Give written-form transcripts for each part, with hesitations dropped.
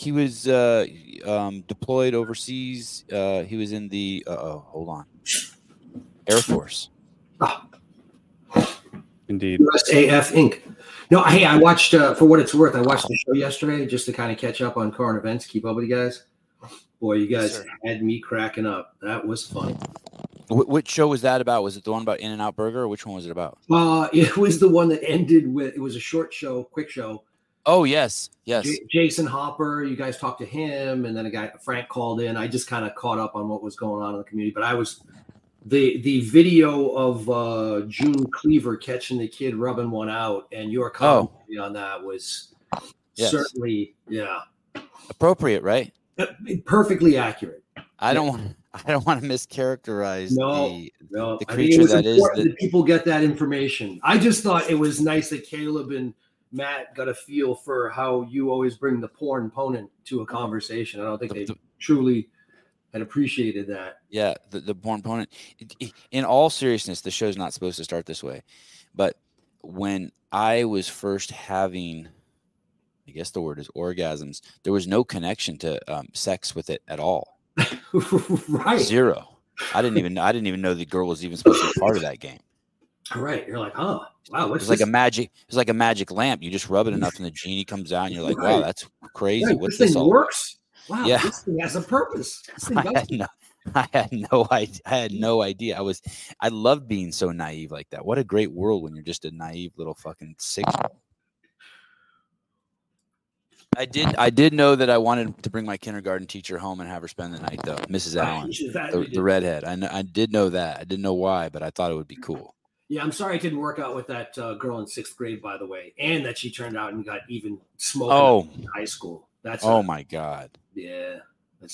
he was deployed overseas. He was in the Air Force. Ah. Indeed. USAF Inc. No, hey, I watched, for what it's worth, I watched the show yesterday just to kind of catch up on current events, keep up with you guys. Boy, you guys had me cracking up. That was fun. Which show was that about? Was it the one about In-N-Out Burger, or which one was it about? It was the one that ended with, it was a short show, quick show. Oh, yes, yes. Jason Hopper, you guys talked to him, and then a guy, Frank, called in. I just kind of caught up on what was going on in the community, but I was... The video of June Cleaver catching the kid rubbing one out, and your comment on that was certainly appropriate, right? Perfectly accurate. I don't want to mischaracterize the creature that is. That people get that information. I just thought it was nice that Caleb and Matt got a feel for how you always bring the porn opponent to a conversation. I don't think they truly. I'd appreciated that. Yeah, the born opponent. In all seriousness, the show's not supposed to start this way. But when I was first having, I guess the word is orgasms, there was no connection to sex with it at all. Right. Zero. I didn't even know the girl was even supposed to be part of that game. Right. You're like, oh, wow. It's like a magic lamp. You just rub it enough and the genie comes out and you're like, wow, that's crazy. Right. What's this all works? About? Wow, yeah. This thing has a purpose. I had no idea. I loved being so naive like that. What a great world when you're just a naive little fucking sick. I did know that I wanted to bring my kindergarten teacher home and have her spend the night, though. Mrs. Allen, the redhead. I did know that. I didn't know why, but I thought it would be cool. Yeah, I'm sorry it didn't work out with that girl in sixth grade, by the way, and that she turned out and got even smoking in high school. My God. Yeah.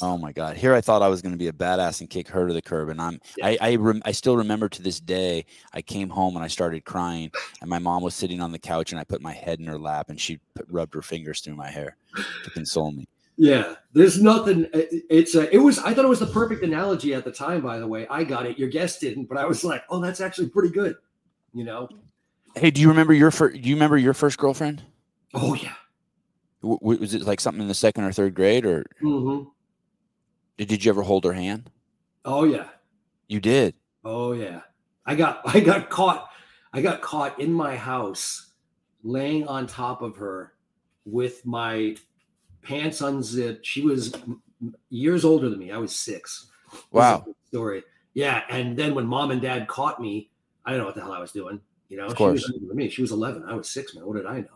My God. Here I thought I was going to be a badass and kick her to the curb. And I still remember to this day, I came home and I started crying and my mom was sitting on the couch and I put my head in her lap and she rubbed her fingers through my hair to console me. Yeah. There's nothing. I thought it was the perfect analogy at the time, by the way. I got it. Your guest didn't, but I was like, oh, that's actually pretty good. You know? Hey, do you remember your first girlfriend? Oh yeah. Was it like something in the second or third grade, or mm-hmm. Did you ever hold her hand? Oh yeah, you did. Oh yeah, I got caught. I got caught in my house, laying on top of her, with my pants unzipped. She was years older than me. I was 6. Wow. That's a good story. Yeah, and then when mom and dad caught me, I didn't know what the hell I was doing. You know, of course. She was older than me. She was 11. I was 6, man. What did I know?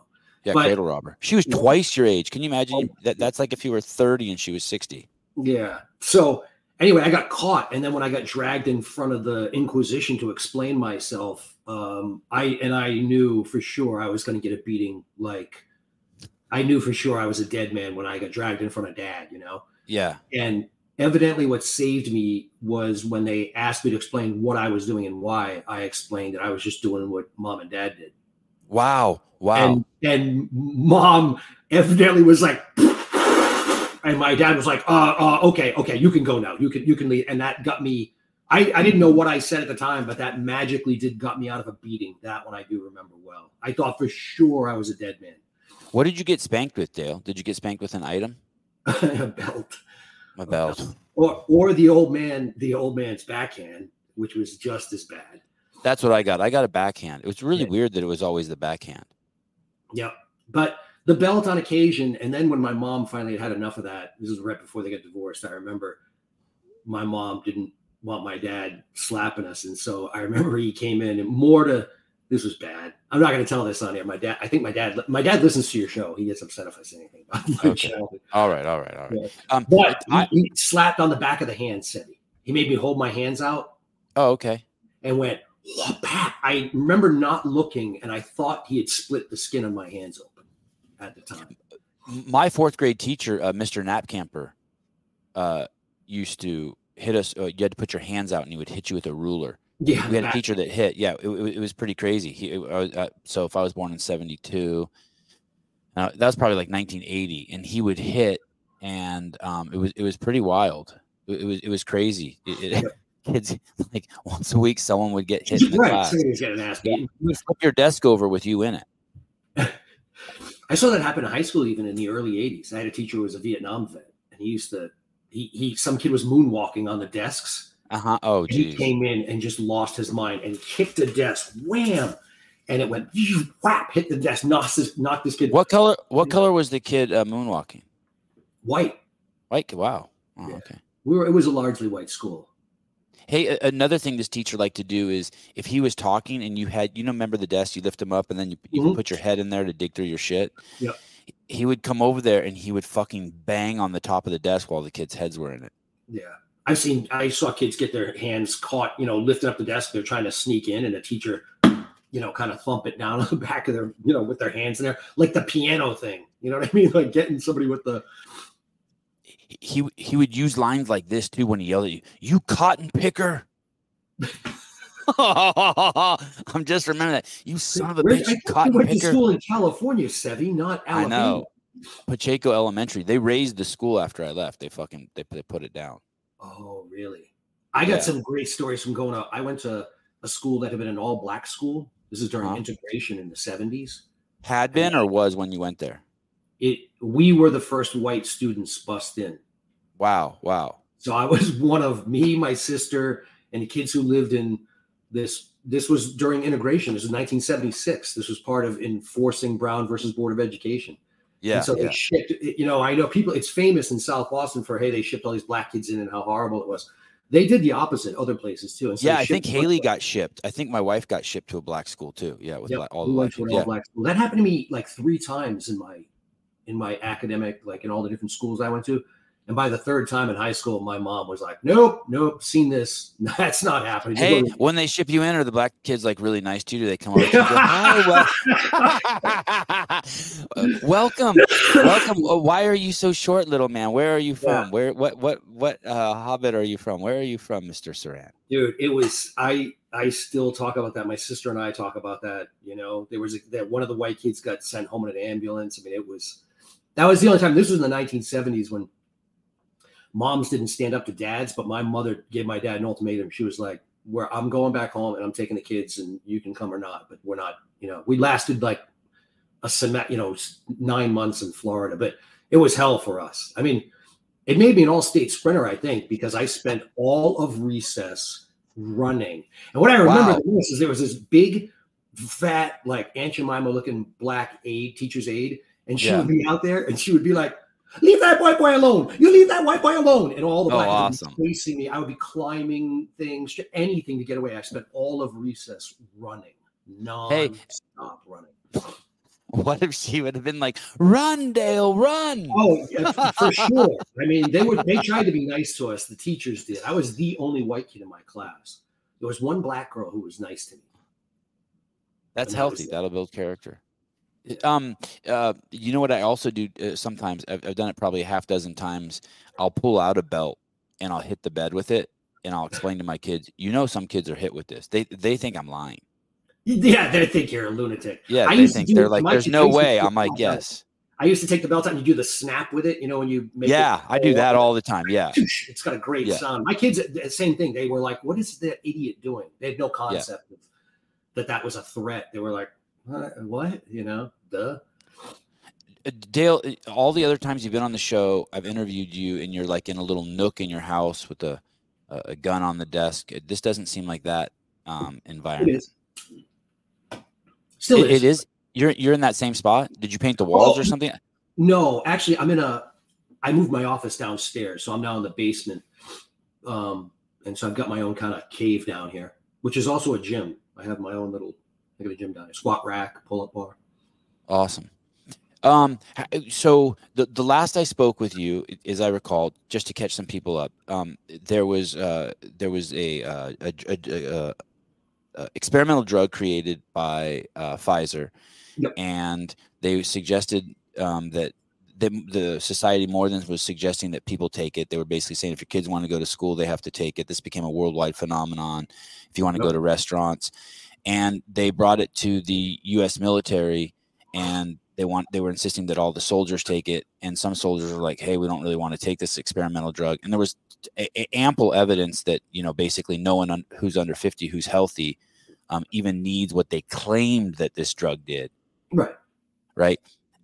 Yeah, cradle robber. She was twice your age. Can you imagine? That's like if you were 30 and she was 60. Yeah. So anyway, I got caught. And then when I got dragged in front of the Inquisition to explain myself, I knew for sure I was going to get a beating. Like, I knew for sure I was a dead man when I got dragged in front of dad, you know? Yeah. And evidently what saved me was when they asked me to explain what I was doing and why, I explained that I was just doing what mom and dad did. Wow. And mom evidently was like, and my dad was like, okay, you can go now. You can leave. And that got me, I didn't know what I said at the time, but that magically got me out of a beating. That one I do remember well. I thought for sure I was a dead man. What did you get spanked with, Dale? Did you get spanked with an item? A belt. A belt. Or the old man's backhand, which was just as bad. That's what I got. I got a backhand. It was really weird that it was always the backhand. Yeah, but the belt on occasion. And then when my mom finally had enough of that, this was right before they got divorced. I remember my mom didn't want my dad slapping us. And so I remember he came in and this was bad. I'm not going to tell this on here. My dad listens to your show. He gets upset if I say anything about my childhood. All right. Yeah. But he slapped on the back of the hand, said he. He made me hold my hands out. Oh, okay. And went, I remember not looking, and I thought he had split the skin of my hands open at the time. My fourth grade teacher, Mr. Knapp-camper, used to hit us. You had to put your hands out, and he would hit you with a ruler. Yeah, we had a teacher that hit. Yeah, it was pretty crazy. So if I was born in 1972, that was probably like 1980, and he would hit, and it was pretty wild. It was crazy. Kids, like once a week, someone would get hit in the class. Somebody's getting an ass beating. You flip your desk over with you in it. I saw that happen in high school, even in the early 80s. I had a teacher who was a Vietnam vet, and he used to, some kid was moonwalking on the desks. Uh-huh. Oh, geez. He came in and just lost his mind and kicked the desk. Wham! And it went, whap, hit the desk, knocked this kid. What color was the kid moonwalking? White. White? Wow. Oh, yeah. Okay. It was a largely white school. Hey, another thing this teacher liked to do is if he was talking and you had, remember the desk, you lift him up and then you put your head in there to dig through your shit. Yep. He would come over there and he would fucking bang on the top of the desk while the kids' heads were in it. Yeah. I saw kids get their hands caught, lifting up the desk. They're trying to sneak in and the teacher, kind of thump it down on the back of their, with their hands in there, like the piano thing. You know what I mean? Like getting somebody with the... He would use lines like this too when he yelled at you. You cotton picker! I'm just remembering that. You son of a bitch! You cotton picker. I went to school in California, Sevi, not Alabama. I know. Pacheco Elementary. They raised the school after I left. They fucking they put it down. Oh really? I got some great stories from going out. I went to a school that had been an all black school. This is during integration in the 70s. Had been or was when you went there? We were the first white students bussed in. Wow. So I was one of me, my sister, and the kids who lived in this. This was during integration. This was 1976. This was part of enforcing Brown versus Board of Education. Yeah. And so they shipped, I know people, it's famous in South Boston for, hey, they shipped all these black kids in and how horrible it was. They did the opposite other places too. And so I think Haley got shipped. I think my wife got shipped to a black school too. Yeah. With all the black kids. Black school. That happened to me like 3 times in my academic, like in all the different schools I went to. And by the 3rd time in high school, my mom was like, nope, seen this. That's not happening. Hey, when they ship you in, are the black kids like really nice to you? Do they come over to you? Oh, welcome. Why are you so short, little man? Where are you from? Yeah. Where, what hobbit are you from? Where are you from, Mr. Saran? Dude, it was, I still talk about that. My sister and I talk about that. There was that one of the white kids got sent home in an ambulance. I mean, that was the only time. This was in the 1970s when moms didn't stand up to dads, but my mother gave my dad an ultimatum. She was like, I'm going back home and I'm taking the kids and you can come or not, but we're not, we lasted like a semester, 9 months in Florida, but it was hell for us. I mean, it made me an all-state sprinter, I think, because I spent all of recess running. And what I remember is there was this big, fat, like Aunt Jemima looking black aide, teacher's aide. And she would be out there and she would be like, leave that white boy alone. You leave that white boy alone. And all the black would be chasing me. I would be climbing things, anything to get away. I spent all of recess running, non-stop running. What if she would have been like, run, Dale, run? Oh, yeah, for sure. I mean, they tried to be nice to us. The teachers did. I was the only white kid in my class. There was one black girl who was nice to me. That's healthy. That'll build character. You know what I also do sometimes? I've done it probably a half dozen times. I'll pull out a belt and I'll hit the bed with it, and I'll explain to my kids. Some kids are hit with this. They think I'm lying. Yeah, they think you're a lunatic. Yeah, I used to do, they're like, there's no way. I'm like, yes. I used to take the belt out and you do the snap with it. When you make it. I do that all the time. Yeah, it's got a great sound. My kids, same thing. They were like, what is that idiot doing? They had no concept of that was a threat. They were like, what? Duh. Dale, all the other times you've been on the show, I've interviewed you, and you're like in a little nook in your house with a gun on the desk. This doesn't seem like that environment. It is. Still, it is. You're in that same spot. Did you paint the walls or something? No, actually, I moved my office downstairs, so I'm now in the basement, and so I've got my own kind of cave down here, which is also a gym. I have my own little. I got a gym down here. Squat rack, pull up bar. Awesome. So the last I spoke with you, as I recall, just to catch some people up, there was a experimental drug created by Pfizer, and they suggested that the society more than was suggesting that people take it. They were basically saying if your kids want to go to school, they have to take it. This became a worldwide phenomenon. If you want to go to restaurants. And they brought it to the U.S. military, and they were insisting that all the soldiers take it. And some soldiers were like, "Hey, we don't really want to take this experimental drug." And there was ample evidence that basically no one who's under 50 who's healthy even needs what they claimed that this drug did. Right.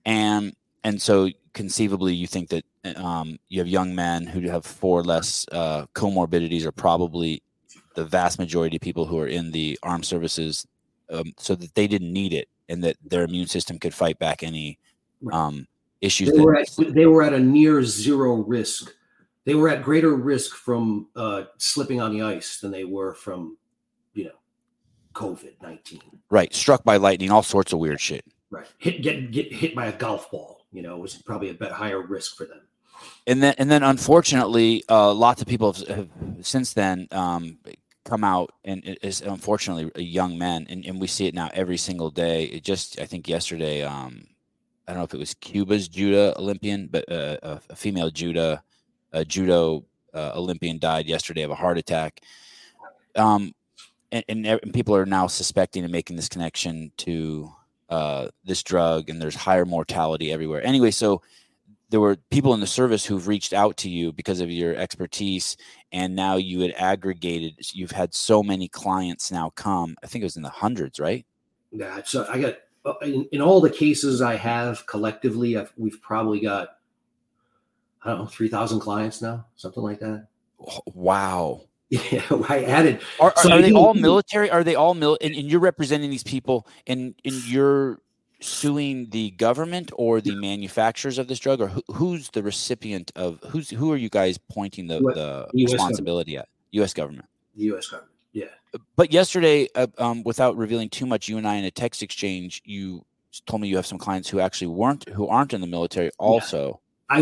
And so conceivably you think that you have young men who have 4 less comorbidities are probably the vast majority of people who are in the armed services, so that they didn't need it and that their immune system could fight back any issues. They were at a near zero risk. They were at greater risk from slipping on the ice than they were from, COVID-19. Right. Struck by lightning, all sorts of weird shit. Right. Get hit by a golf ball, was probably a bit higher risk for them. And then unfortunately, lots of people have since then come out, and it is unfortunately young men. And we see it now every single day. It just, I think yesterday, I don't know if it was Cuba's judo Olympian, but a female judo Olympian died yesterday of a heart attack. And people are now suspecting and making this connection to this drug, and there's higher mortality everywhere. Anyway, so there were people in the service who've reached out to you because of your expertise, and now you had aggregated. You've had so many clients now come. I think it was in the hundreds, right? Yeah. So I got in all the cases I have collectively, we've probably got 3,000 clients now, something like that. Wow. Yeah, I added. Are they all military? Are they all military? And you're representing these people, and you're suing the government or the manufacturers of this drug, or who's the recipient of who are you guys pointing the responsibility government. At? U.S. government. The U.S. government. Yeah. But yesterday, without revealing too much, you and I in a text exchange, you told me you have some clients who actually aren't in the military also. Yeah.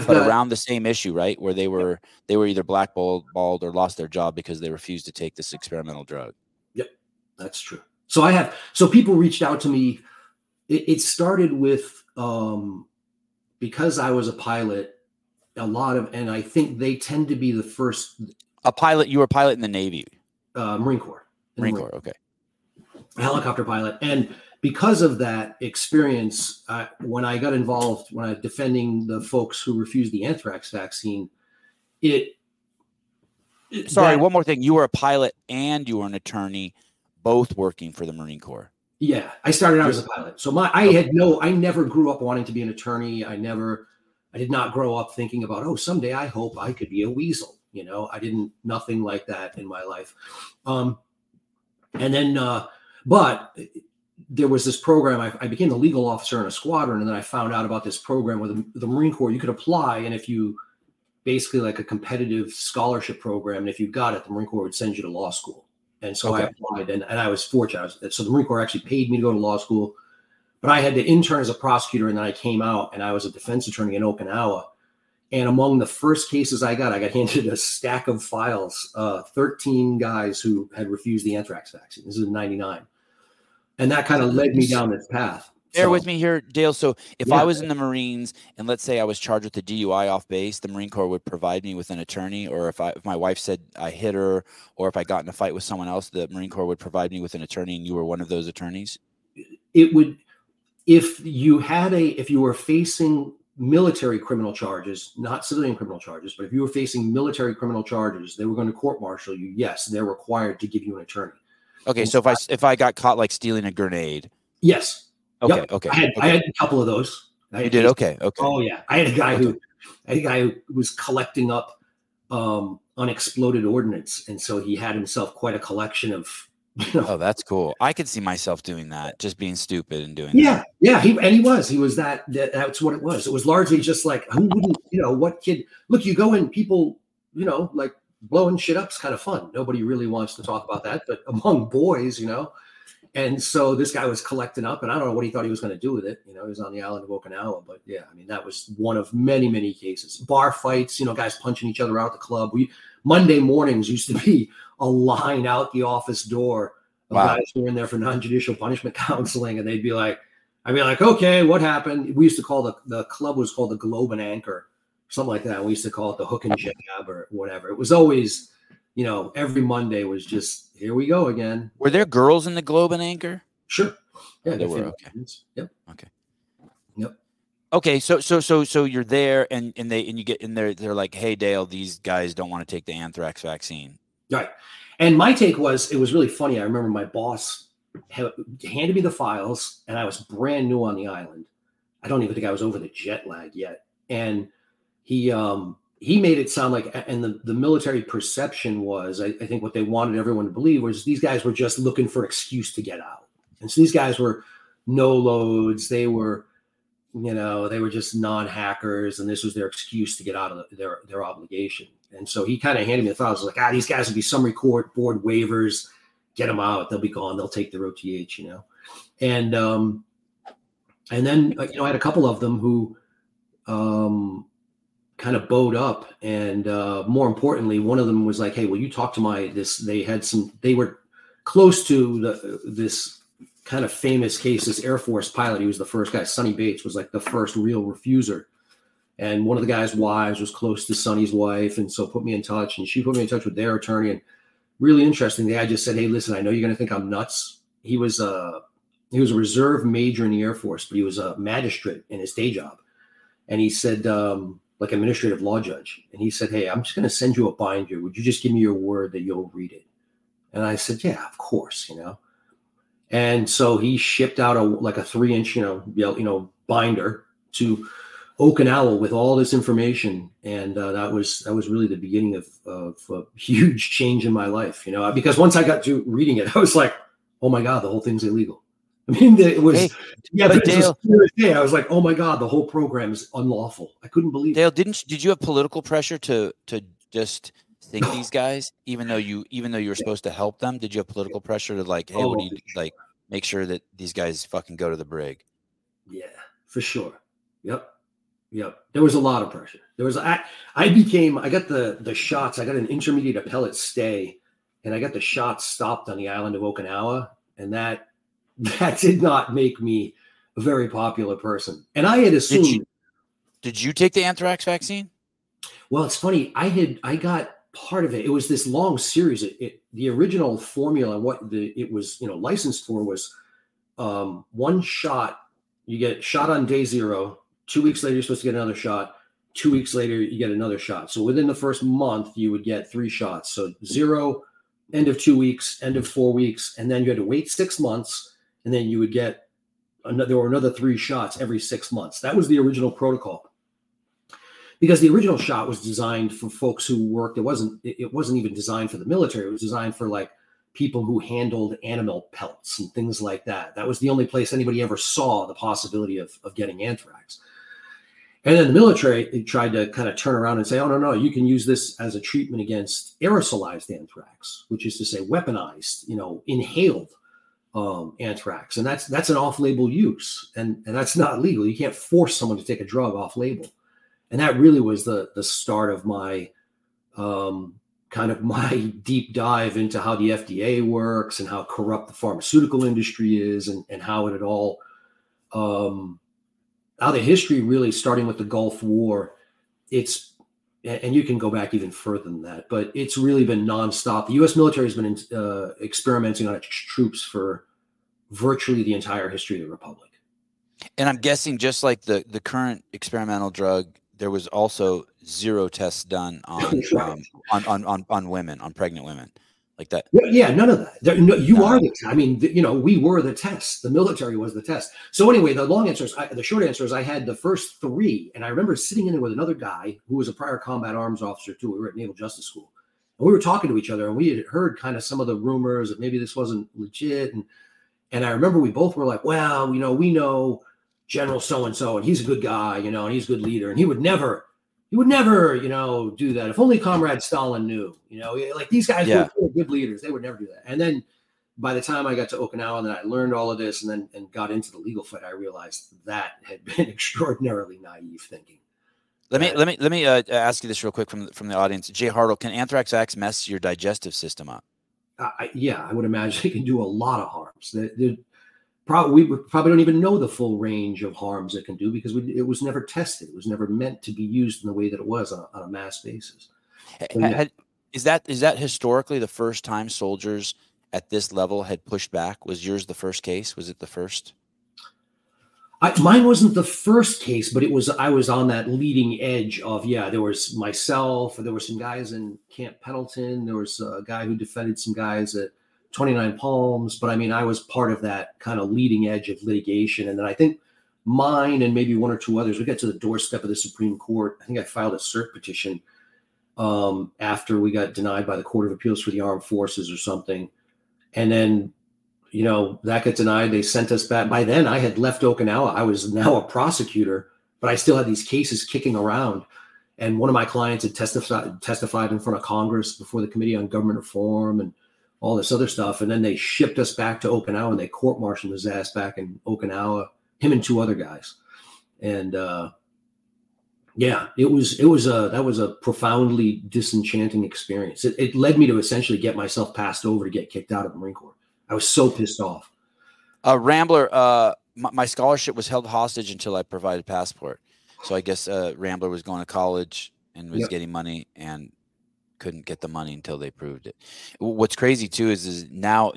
Around the same issue, right? Where they were either blackballed or lost their job because they refused to take this experimental drug. Yep, that's true. So so people reached out to me. It started with because I was a pilot, and I think they tend to be the first. A pilot, you were a pilot in the Navy, Marine Corps. Marine Corps, okay. A helicopter pilot, and because of that experience, when I got involved, when I was defending the folks who refused the anthrax vaccine, one more thing. You were a pilot and you were an attorney, both working for the Marine Corps. Yeah, I started out as a pilot. So I never grew up wanting to be an attorney. I did not grow up thinking about, someday I hope I could be a weasel. Nothing like that in my life. But there was this program. I became the legal officer in a squadron, and then I found out about this program with the Marine Corps. You could apply, and if you basically like a competitive scholarship program, and if you got it, the Marine Corps would send you to law school. And so I applied, and I was fortunate. So the Marine Corps actually paid me to go to law school, but I had to intern as a prosecutor, and then I came out, and I was a defense attorney in Okinawa. And among the first cases I got handed a stack of files, 13 guys who had refused the anthrax vaccine. This is in 1999. And that kind of led me down this path. Bear with me here, Dale. So if I was in the Marines and let's say I was charged with a DUI off base, the Marine Corps would provide me with an attorney. Or if my wife said I hit her, or if I got in a fight with someone else, the Marine Corps would provide me with an attorney, and you were one of those attorneys? It would, if you were facing military criminal charges, not civilian criminal charges, but if you were facing military criminal charges, they were going to court-martial you. Yes, they're required to give you an attorney. Okay, so if I got caught like stealing a grenade, yes. Okay, yep. Okay. I had a couple of those. You did? Okay. Oh yeah, I had a guy who was collecting up unexploded ordnance, and so he had himself quite a collection of. Oh, that's cool. I could see myself doing that, just being stupid and doing. Yeah, that. Yeah. He was that. That's what it was. It was largely just like, who wouldn't? What kid? Look, you go in, people. Like. Blowing shit up is kind of fun. Nobody really wants to talk about that, but among boys, And so this guy was collecting up, and I don't know what he thought he was going to do with it. He was on the island of Okinawa, but yeah, that was one of many, many cases. Bar fights, guys punching each other out at the club. Monday mornings used to be a line out the office door of guys who were in there for non-judicial punishment counseling, and they'd be like, okay, what happened? We used to call the club was called the Globe and Anchor. Something like that. We used to call it the hook and jab or whatever. It was always, every Monday was just, here we go again. Were there girls in the Globe and Anchor? Sure. Yeah, there were. Okay. Yep. Okay. Yep. Okay. So you're there and you get in there. They're like, hey, Dale, these guys don't want to take the anthrax vaccine. Right. And my take was, it was really funny. I remember my boss handed me the files, and I was brand new on the island. I don't even think I was over the jet lag yet. And he made it sound like, and the military perception was, I think what they wanted everyone to believe was these guys were just looking for excuse to get out. And so these guys were no loads. They were, you know, they were just non-hackers, and this was their excuse to get out of their obligation. And so he kind of handed me the thought. I was like, these guys will be summary court, board waivers, get them out. They'll be gone. They'll take their OTH, you know? And then, you know, I had a couple of them who kind of bowed up. And more importantly, one of them was like, hey, will you talk to they were close to this kind of famous case, this Air Force pilot. He was the first guy. Sonny Bates was like the first real refuser. And one of the guy's wives was close to Sonny's wife. And so put me in touch, and she put me in touch with their attorney. And really interesting, the guy just said, hey, listen, I know you're going to think I'm nuts. He was a reserve major in the Air Force, but he was a magistrate in his day job. And he said, like administrative law judge. And he said, hey, I'm just going to send you a binder. Would you just give me your word that you'll read it? And I said, yeah, of course, you know? And so he shipped out a 3-inch, binder to Okinawa with all this information, and that was really the beginning of a huge change in my life, you know. Because once I got to reading it, I was like, "Oh my God, the whole thing's illegal." I mean, it was I was like, "Oh my God, the whole program is unlawful." I couldn't believe it. Did you have political pressure to just think these guys, even though you were supposed to help them? Did you have political pressure to like, hey, what do you like? Make sure that these guys fucking go to the brig. Yeah, for sure. Yep. Yep. There was a lot of pressure. I got the shots. I got an intermediate appellate stay, and I got the shots stopped on the island of Okinawa. And that did not make me a very popular person. And I had assumed. Did you take the anthrax vaccine? Well, it's funny. I got part of it. It was this long series. The original formula, it was licensed for was one shot. You get shot on day 0. 2 weeks later, you're supposed to get another shot. 2 weeks later, you get another shot. So within the first month, you would get 3 shots. So 0, end of 2 weeks, end of 4 weeks. And then you had to wait 6 months. And then you would get another 3 shots every 6 months. That was the original protocol. Because the original shot was designed for folks who worked. It wasn't even designed for the military. It was designed for like people who handled animal pelts and things like that. That was the only place anybody ever saw the possibility of getting anthrax. And then the military tried to kind of turn around and say, oh, no, you can use this as a treatment against aerosolized anthrax, which is to say weaponized, inhaled anthrax. And that's an off-label use. And that's not legal. You can't force someone to take a drug off-label. And that really was the start of my my deep dive into how the FDA works and how corrupt the pharmaceutical industry is and how it all how the history really, starting with the Gulf War, and you can go back even further than that, but it's really been nonstop. The U.S. military has been experimenting on its troops for virtually the entire history of the Republic. And I'm guessing just like the current experimental drug, there was also 0 tests done on on women, on pregnant women, like that. Yeah, none of that. We were the test. The military was the test. So anyway, the short answer is I had the first 3, and I remember sitting in there with another guy who was a prior combat arms officer too. We were at Naval Justice School, and we were talking to each other, and we had heard kind of some of the rumors that maybe this wasn't legit, and I remember we both were like, well, we know General so-and-so, and he's a good guy, and he's a good leader. And he would never, do that. If only Comrade Stalin knew, like these guys were good leaders. They would never do that. And then by the time I got to Okinawa and I learned all of this and got into the legal fight, I realized that had been extraordinarily naive thinking. Let me ask you this real quick from the audience. Jay Hartle, can anthrax mess your digestive system up? I would imagine it can do a lot of harms. We probably don't even know the full range of harms it can do because it was never tested. It was never meant to be used in the way that it was on a mass basis. Is that historically the first time soldiers at this level had pushed back? Was yours the first case? Was it the first? Mine wasn't the first case, but I was on that leading edge of, there was myself, there were some guys in Camp Pendleton. There was a guy who defended some guys at 29 Palms, but I mean, I was part of that kind of leading edge of litigation. And then I think mine and maybe one or two others, we got to the doorstep of the Supreme Court. I think I filed a cert petition after we got denied by the Court of Appeals for the Armed Forces or something. And then, you know, that got denied. They sent us back. By then I had left Okinawa. I was now a prosecutor, but I still had these cases kicking around. And one of my clients had testified in front of Congress before the Committee on Government Reform and all this other stuff. And then they shipped us back to Okinawa and they court-martialed his ass back in Okinawa, him and two other guys. And yeah, that was a profoundly disenchanting experience. It led me to essentially get myself passed over to get kicked out of the Marine Corps. I was so pissed off. Rambler, my scholarship was held hostage until I provided a passport. So I guess Rambler was going to college and was getting money and couldn't get the money until they proved it. What's crazy too is now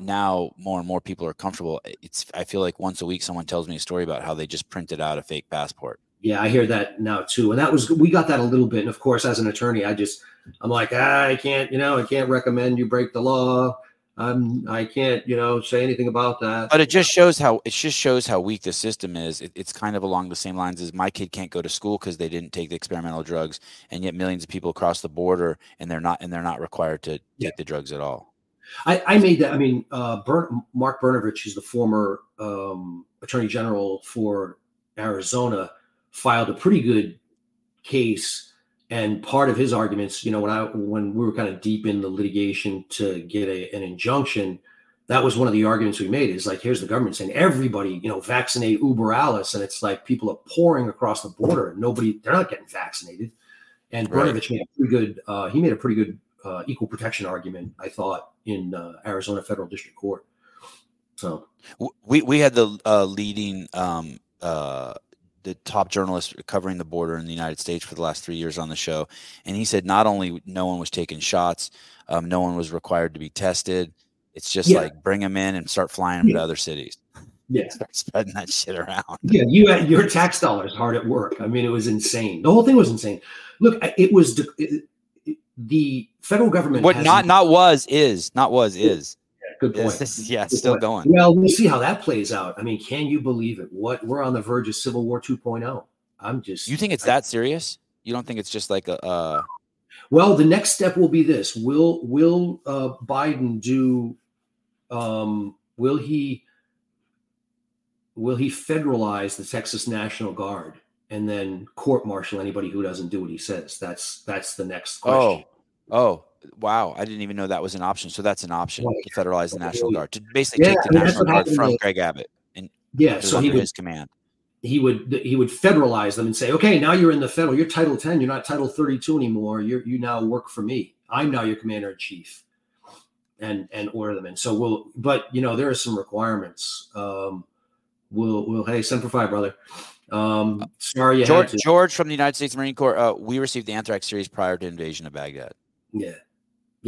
more and more people are comfortable. I feel like once a week someone tells me a story about how they just printed out a fake passport. Yeah, I hear that now too. And we got that a little bit. And of course, as an attorney, I'm like, I can't recommend you break the law. I can't, say anything about that. But it just shows how weak the system is. It's kind of along the same lines as my kid can't go to school because they didn't take the experimental drugs, and yet millions of people cross the border and they're not required to take the drugs at all. I made that. I mean, Mark Bernovich, who's the former Attorney General for Arizona, filed a pretty good case. And part of his arguments, when we were kind of deep in the litigation to get an injunction, that was one of the arguments we made is like, here's the government saying everybody, vaccinate uber alles. And it's like people are pouring across the border and they're not getting vaccinated. And Bernovich made a pretty good, equal protection argument, I thought, in Arizona Federal District Court. So we had the leading, the top journalist covering the border in the United States for the last 3 years on the show. And he said, not only no one was taking shots, no one was required to be tested. It's just like, bring them in and start flying them to other cities. Yeah. Start spreading that shit around. Yeah. Your tax dollars hard at work. I mean, it was insane. The whole thing was insane. Look, it was the federal government. What is. Good point. It's still going. Well, we'll see how that plays out. I mean, can you believe it? We're on the verge of Civil War 2.0. You think it's that serious? You don't think it's just like a. Well, the next step will be this: Will Biden do? Will he federalize the Texas National Guard and then court-martial anybody who doesn't do what he says? That's the next question. Oh. Wow, I didn't even know that was an option. So that's an option to federalize the National Guard, to basically take the National Guard from Greg Abbott and under his command. He would federalize them and say, okay, now you're in the federal. You're Title 10. You're not Title 32 anymore. You now work for me. I'm now your commander in chief, and order them in. So there are some requirements. Hey, Semper Fi, brother. Sorry, George from the United States Marine Corps. We received the anthrax series prior to invasion of Baghdad. Yeah.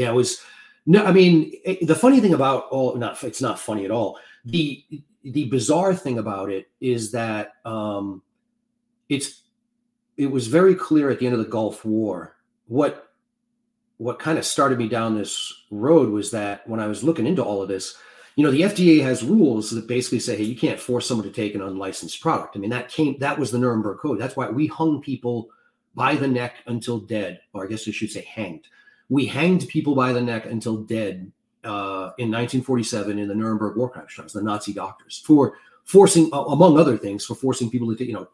It was no. I mean, the funny thing about it's not funny at all. The bizarre thing about it is that it was very clear at the end of the Gulf War. What kind of started me down this road was that when I was looking into all of this, the FDA has rules that basically say, hey, you can't force someone to take an unlicensed product. I mean, that was the Nuremberg Code. That's why we hung people by the neck until dead, or I guess we should say hanged. We hanged people by the neck until dead in 1947 in the Nuremberg war crimes trials, the Nazi doctors, for forcing, among other things, for forcing people to,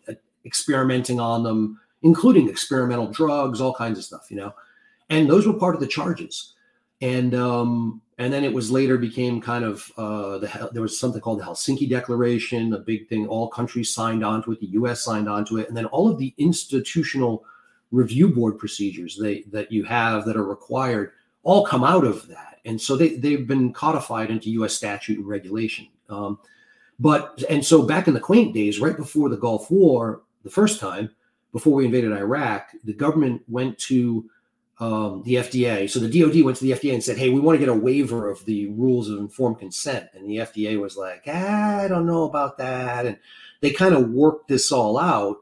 experimenting on them, including experimental drugs, all kinds of stuff, And those were part of the charges. And then it was later became kind of, there was something called the Helsinki Declaration, a big thing, all countries signed onto it, the U.S. signed onto it, and then all of the institutional review board procedures that you have that are required all come out of that. And so they've been codified into U.S. statute and regulation. So back in the quaint days, right before the Gulf War, the first time, before we invaded Iraq, the government went to the FDA. So the DOD went to the FDA and said, hey, we want to get a waiver of the rules of informed consent. And the FDA was like, I don't know about that. And they kind of worked this all out.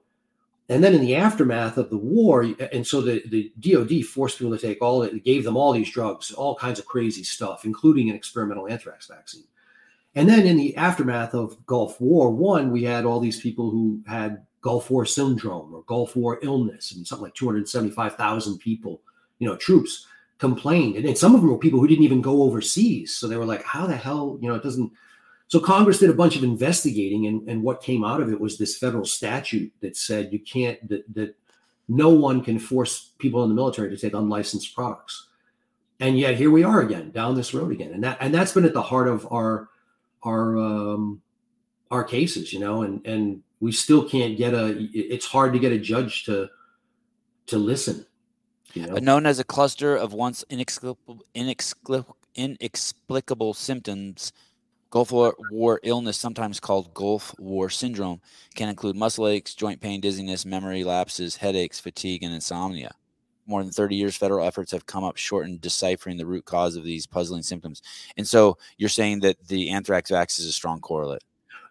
And then in the aftermath of the war, and so the DOD forced people to take gave them all these drugs, all kinds of crazy stuff, including an experimental anthrax vaccine. And then in the aftermath of Gulf War I, we had all these people who had Gulf War syndrome or Gulf War illness, and something like 275,000 people, troops complained. And some of them were people who didn't even go overseas. So they were like, how the hell, it doesn't. So Congress did a bunch of investigating, and what came out of it was this federal statute that said you can't, that no one can force people in the military to take unlicensed products. And yet here we are again, down this road again. And that's been at the heart of our cases, and we still can't get it's hard to get a judge to listen. Known as a cluster of once inexplicable symptoms, Gulf War illness, sometimes called Gulf War syndrome, can include muscle aches, joint pain, dizziness, memory lapses, headaches, fatigue, and insomnia. More than 30 years, federal efforts have come up short in deciphering the root cause of these puzzling symptoms. And so you're saying that the anthrax vax is a strong correlate.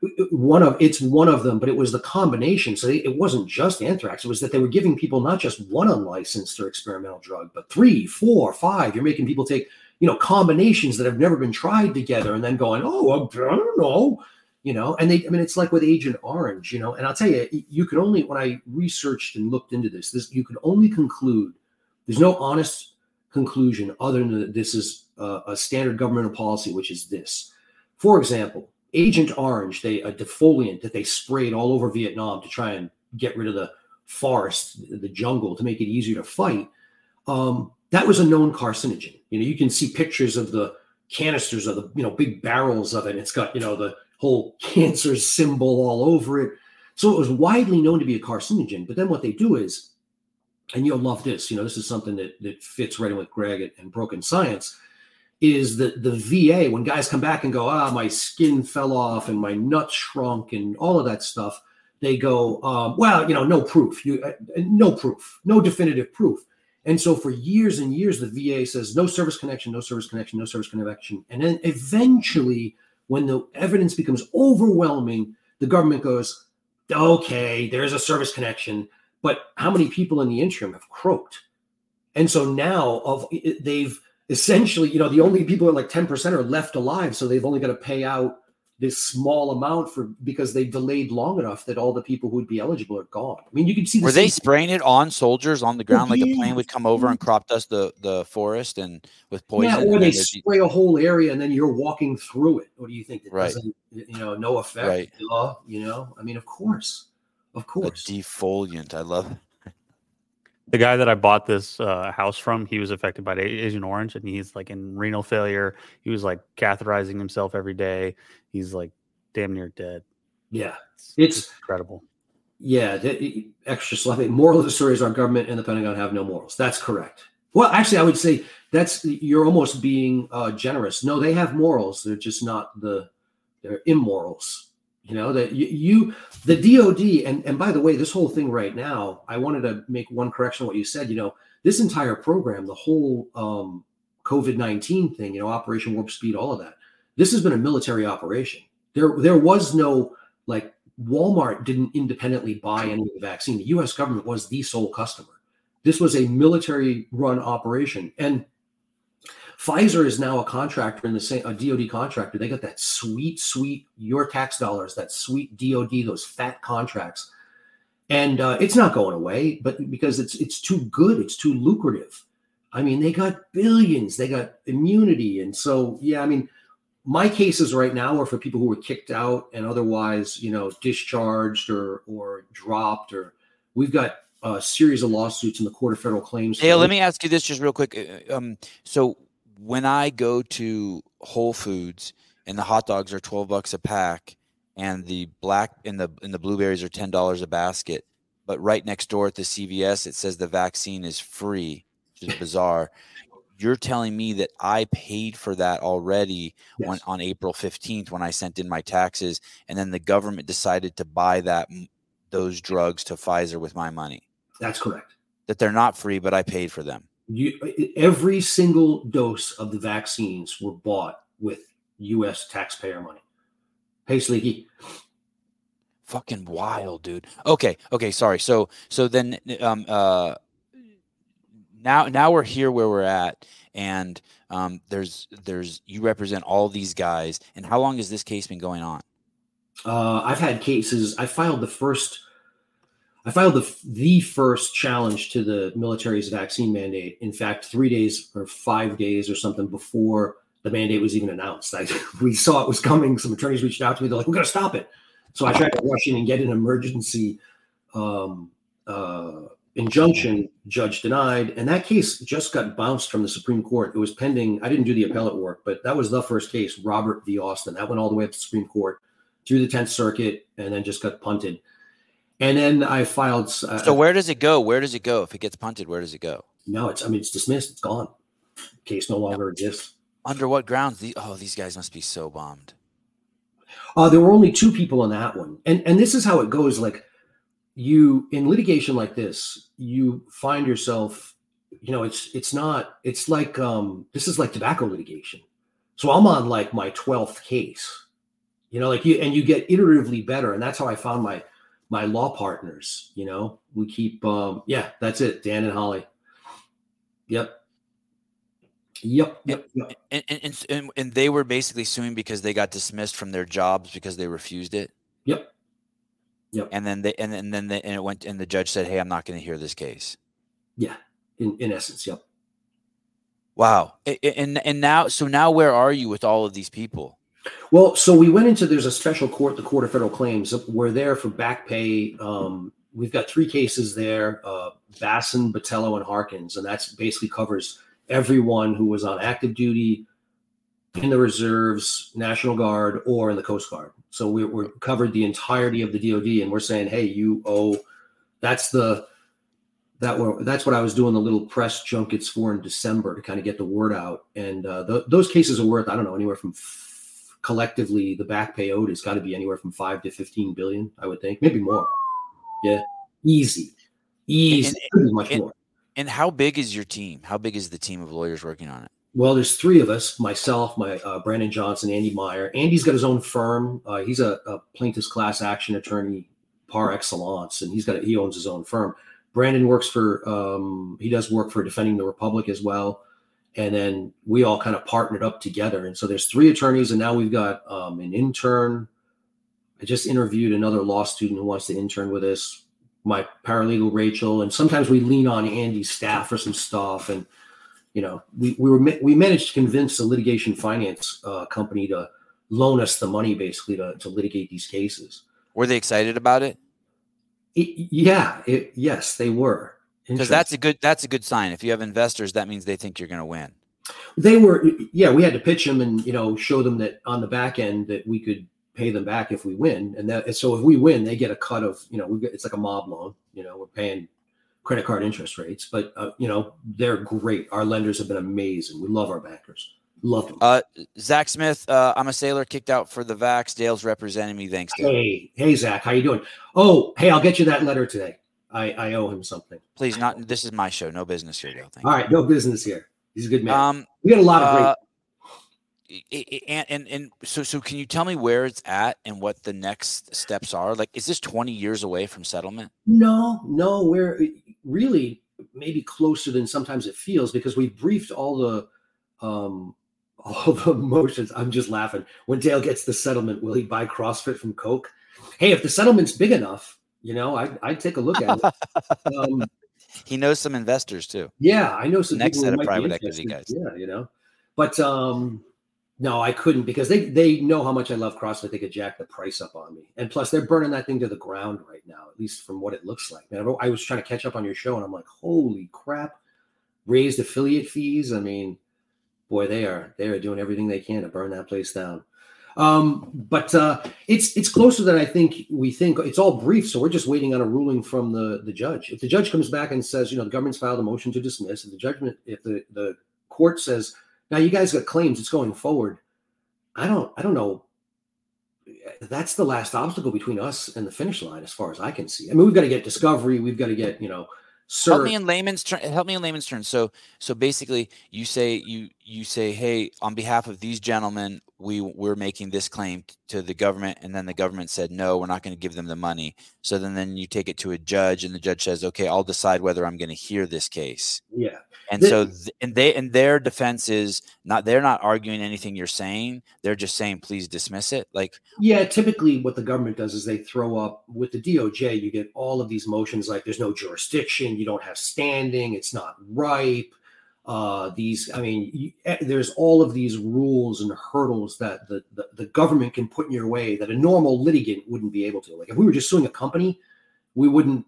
It's one of them, but it was the combination. So it wasn't just anthrax. It was that they were giving people not just one unlicensed or experimental drug, but 3, 4, 5. You're making people take, combinations that have never been tried together and then going, oh, I don't know. And it's like with Agent Orange, and I'll tell you, you could only, when I researched and looked into this, you could only conclude, there's no honest conclusion other than that this is a standard governmental policy, which is this. For example, Agent Orange, a defoliant that they sprayed all over Vietnam to try and get rid of the forest, the jungle, to make it easier to fight. That was a known carcinogen. You can see pictures of the canisters of the, big barrels of it. It's got, the whole cancer symbol all over it. So it was widely known to be a carcinogen. But then what they do is, and you'll love this, this is something that fits right in with Greg and Broken Science, is the VA, when guys come back and go, my skin fell off and my nuts shrunk and all of that stuff, they go, no proof, no definitive proof. And so for years and years, the VA says, no service connection, no service connection, no service connection. And then eventually, when the evidence becomes overwhelming, the government goes, okay, there's a service connection. But how many people in the interim have croaked? And so now they've essentially, the only people are like 10% are left alive. So they've only got to pay out this small amount because they delayed long enough that all the people who would be eligible are gone. I mean, you can see were they spraying it on soldiers on the ground, like a plane would come over and crop dust the forest and with poison. Yeah, or they spray a whole area and then you're walking through it. What do you think? That right. Doesn't, no effect. Right. I mean, of course. A defoliant. I love it. The guy that I bought this house from, he was affected by Agent Orange, and he's like in renal failure. He was like catheterizing himself every day. He's like damn near dead. Yeah, it's incredible. Yeah, extra sloppy. Moral of the story is our government and the Pentagon have no morals. That's correct. Well, actually, I would say you're almost being generous. No, they have morals. They're just not they're immorals. The DOD, and by the way, this whole thing right now, I wanted to make one correction on what you said. This entire program, the whole COVID-19 thing, Operation Warp Speed, all of that, this has been a military operation. There was no, like, Walmart didn't independently buy any of the vaccine. The U.S. government was the sole customer. This was a military-run operation. And Pfizer is now a contractor a DOD contractor. They got that sweet, your tax dollars, that sweet DOD, those fat contracts. And it's not going away, but because it's too good, it's too lucrative. I mean, they got billions, they got immunity. And so, yeah, I mean, my cases right now are for people who were kicked out and otherwise, discharged or dropped, or we've got a series of lawsuits in the Court of Federal Claims. Hey, let me ask you this just real quick. So when I go to Whole Foods and the hot dogs are $12 a pack and the and the blueberries are $10 a basket, but right next door at the CVS, it says the vaccine is free, which is bizarre. You're telling me that I paid for that already? Yes. on April 15th when I sent in my taxes, and then the government decided to buy those drugs to Pfizer with my money. That's correct. That they're not free, but I paid for them. Every single dose of the vaccines were bought with U.S. taxpayer money. Hey, Sleeky. Fucking wild, dude. Okay. Sorry. So then now we're here where we're at, and there's you represent all these guys. And how long has this case been going on? I've had cases. I filed the first challenge to the military's vaccine mandate. In fact, 3 days or 5 days or something before the mandate was even announced. We saw it was coming. Some attorneys reached out to me. They're like, "We're going to stop it." So I tried to rush in and get an emergency injunction. Judge denied. And that case just got bounced from the Supreme Court. It was pending. I didn't do the appellate work, but that was the first case, Robert v. Austin. That went all the way up to the Supreme Court, through the 10th Circuit, and then just got punted. And then I filed. So where does it go? Where does it go? If it gets punted, where does it go? No, it's dismissed. It's gone. Case no longer exists. Under what grounds? These guys must be so bombed. There were only two people in that one. And this is how it goes. Like, you, in litigation like this, you find yourself, this is like tobacco litigation. So I'm on like my 12th case, you get iteratively better. And that's how I found my law partners, we keep, that's it. Dan and Holly. Yep. And they were basically suing because they got dismissed from their jobs because they refused it. Yep. And then the judge said, "Hey, I'm not going to hear this case." Yeah. In essence. Yep. Wow. And now, so now where are you with all of these people? Well, so we went into, there's a special court, the Court of Federal Claims. We're there for back pay. We've got three cases there, Basson, Botello, and Harkins. And that's basically covers everyone who was on active duty, in the reserves, National Guard, or in the Coast Guard. So we're covered the entirety of the DOD, and we're saying, "Hey, you owe." That's what I was doing the little press junkets for in December to kind of get the word out. And those cases are worth, I don't know, anywhere from collectively the back pay owed has got to be anywhere from $5 to $15 billion, I would think, maybe more. Yeah, easy, much more. And how big is your team? How big is the team of lawyers working on it? Well, there's three of us, myself, Brandon Johnson, Andy Meyer. Andy's got his own firm. He's a plaintiff's class action attorney par excellence, and he owns his own firm. Brandon works for, he does work for Defending the Republic as well. And then we all kind of partnered up together. And so there's three attorneys, and now we've got an intern. I just interviewed another law student who wants to intern with us. My paralegal, Rachel, and sometimes we lean on Andy's staff for some stuff. And, we managed to convince the litigation finance company to loan us the money, basically, to litigate these cases. Were they excited about it? Yes, they were. Because that's a good sign. If you have investors, that means they think you're going to win. They were. Yeah, we had to pitch them and, show them that on the back end that we could pay them back if we win. So if we win, they get a cut of, it's like a mob loan, we're paying credit card interest rates, but they're great. Our lenders have been amazing. We love our bankers. Love them. Zach Smith, I'm a sailor kicked out for the vax. Dale's representing me. Thanks, Dale. Hey, Zach, how you doing? Oh, hey, I'll get you that letter today. I owe him something. Please not. This is my show. No business here, Dale. Thank you. All right. No business here. He's a good man. We got a lot of great. So can you tell me where it's at and what the next steps are? Like, is this 20 years away from settlement? No, we're really maybe closer than sometimes it feels because we briefed all the motions. I'm just laughing. When Dale gets the settlement, will he buy CrossFit from Coke? Hey, if the settlement's big enough, I'd take a look at it. He knows some investors too. Yeah, I know some next set of private equity guys. Yeah, but. No, I couldn't because they know how much I love CrossFit. They could jack the price up on me. And plus, they're burning that thing to the ground right now, at least from what it looks like. Man, I was trying to catch up on your show, and I'm like, holy crap, raised affiliate fees. I mean, boy, they are doing everything they can to burn that place down. But it's closer than I think we think. It's all brief, so we're just waiting on a ruling from the judge. If the judge comes back and says, the government's filed a motion to dismiss, if the court says, now you guys got claims, it's going forward. I don't know. That's the last obstacle between us and the finish line, as far as I can see. I mean, we've got to get discovery. We've got to get, help me in layman's terms. So basically you say, hey, on behalf of these gentlemen, we're making this claim to the government, and then the government said, no, we're not going to give them the money. So then you take it to a judge, and the judge says, okay, I'll decide whether I'm going to hear this case. Yeah. And their defense is not, they're not arguing anything you're saying. They're just saying, please dismiss it. Like, yeah, typically what the government does is they throw up with the DOJ, you get all of these motions like there's no jurisdiction, you don't have standing, it's not ripe. There's all of these rules and hurdles that the government can put in your way that a normal litigant wouldn't be able to. Like if we were just suing a company, we wouldn't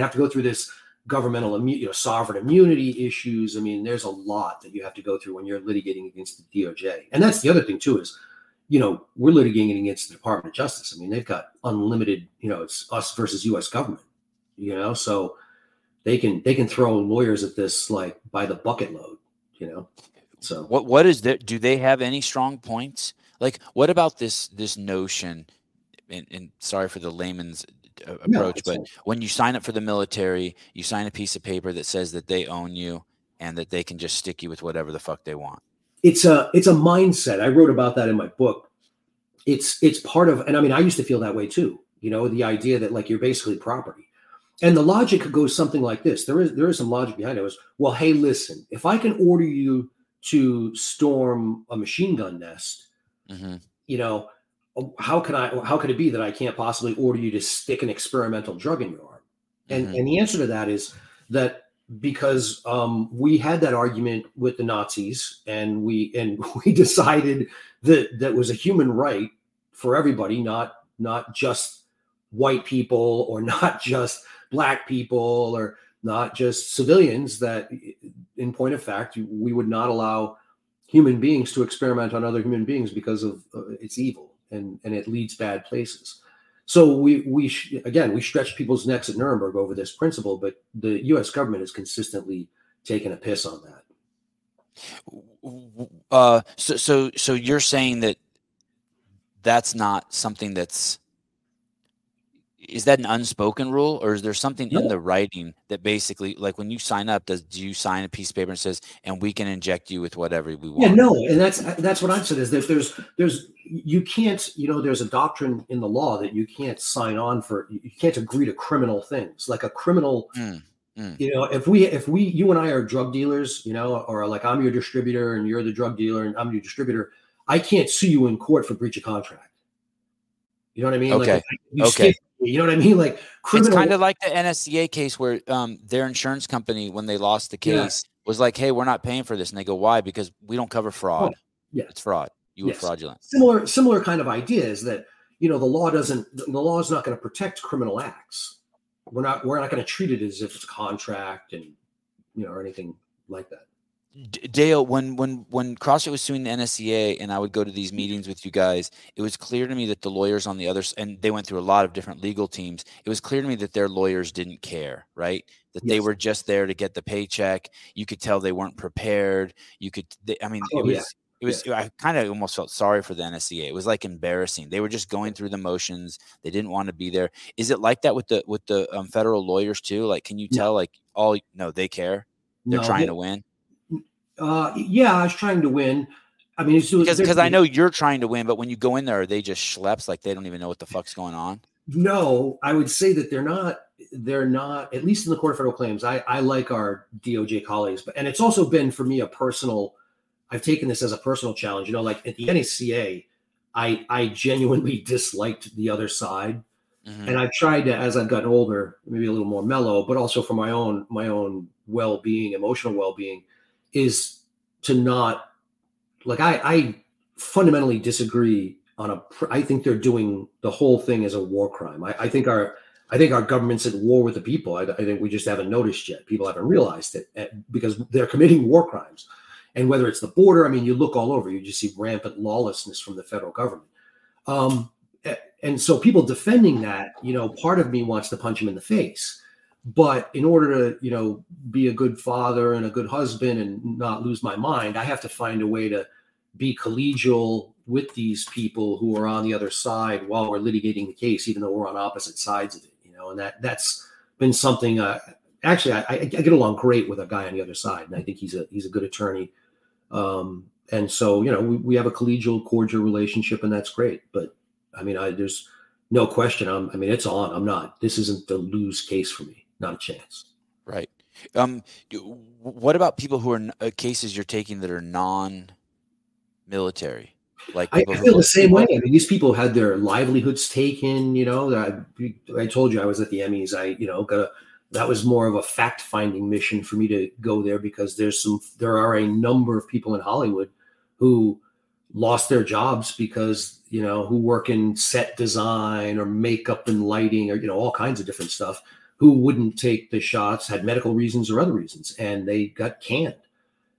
have to go through this governmental, sovereign immunity issues. I mean, there's a lot that you have to go through when you're litigating against the DOJ. And that's the other thing too is, we're litigating against the Department of Justice. I mean, they've got unlimited, it's us versus U.S. government, so they can throw lawyers at this like by the bucket load, So what is that? Do they have any strong points? Like what about this notion? And sorry for the layman's approach, but when you sign up for the military, you sign a piece of paper that says that they own you and that they can just stick you with whatever the fuck they want. It's a mindset. I wrote about that in my book. It's part of, and I mean, I used to feel that way too. The idea that like you're basically property. And the logic goes something like this. There is some logic behind it. It was, well, hey, listen, if I can order you to storm a machine gun nest, mm-hmm. How could it be that I can't possibly order you to stick an experimental drug in your arm? And mm-hmm. and the answer to that is that because we had that argument with the Nazis and we decided that was a human right for everybody, not just white people or not just black people or not just civilians, that in point of fact, we would not allow human beings to experiment on other human beings because of it's evil and it leads bad places. So we stretched people's necks at Nuremberg over this principle, but the US government has consistently taken a piss on that. So you're saying that's not something is that an unspoken rule, or is there something in the writing that basically, like when you sign up, do you sign a piece of paper and says, and we can inject you with whatever we want? Yeah, no. And that's what I've said is that you can't, there's a doctrine in the law that you can't sign on for, you can't agree to criminal things like a criminal, if we, you and I are drug dealers, or like I'm your distributor and you're the drug dealer and I'm your distributor, I can't sue you in court for breach of contract. You know what I mean? Okay. You know what I mean? Like criminal. It's kind of like the NSCA case where their insurance company, when they lost the case, was like, hey, we're not paying for this. And they go, why? Because we don't cover fraud. Oh, yeah. It's fraud. You were fraudulent. Similar kind of idea is that, the law is not going to protect criminal acts. We're not going to treat it as if it's a contract and, or anything like that. Dale, when CrossFit was suing the NSCA and I would go to these meetings with you guys, it was clear to me that the lawyers on the other – and they went through a lot of different legal teams. It was clear to me that their lawyers didn't care, right? That they were just there to get the paycheck. You could tell they weren't prepared. I kind of almost felt sorry for the NSCA. It was like embarrassing. They were just going through the motions. They didn't want to be there. Is it like that with the federal lawyers too? Like can you tell they care? They're trying to win? I was trying to win. I mean, because I know you're trying to win, but when you go in there, are they just schleps? Like they don't even know what the fuck's going on? No, I would say that they're not, at least in the Court of Federal Claims. I like our DOJ colleagues, and it's also been for me I've taken this as a personal challenge, like at the NSCA, I genuinely disliked the other side. Mm-hmm. And I've tried to, as I've gotten older, maybe a little more mellow, but also for my own well-being, emotional well-being, is to not like I fundamentally disagree on I think they're doing the whole thing as a war crime. I think our government's at war with the people. I think we just haven't noticed yet. People haven't realized it because they're committing war crimes. And whether it's the border, I mean, you look all over, you just see rampant lawlessness from the federal government. And so people defending that, part of me wants to punch them in the face. But in order to, be a good father and a good husband and not lose my mind, I have to find a way to be collegial with these people who are on the other side while we're litigating the case, even though we're on opposite sides of it, and that's been something. Actually, I get along great with a guy on the other side, and I think he's a good attorney. And so, you know, we have a collegial, cordial relationship, and that's great. But I mean, there's no question. It's on. I'm not. This isn't the lose case for me. Not a chance. Right. What about people who are cases you're taking that are non-military? Like I feel the same way. I mean, these people had their livelihoods taken. You know, I told you I was at the Emmys. That was more of a fact-finding mission for me to go there, because there are a number of people in Hollywood who lost their jobs because, you know, who work in set design or makeup and lighting or, you know, all kinds of different stuff, who wouldn't take the shots, had medical reasons or other reasons, and they got canned.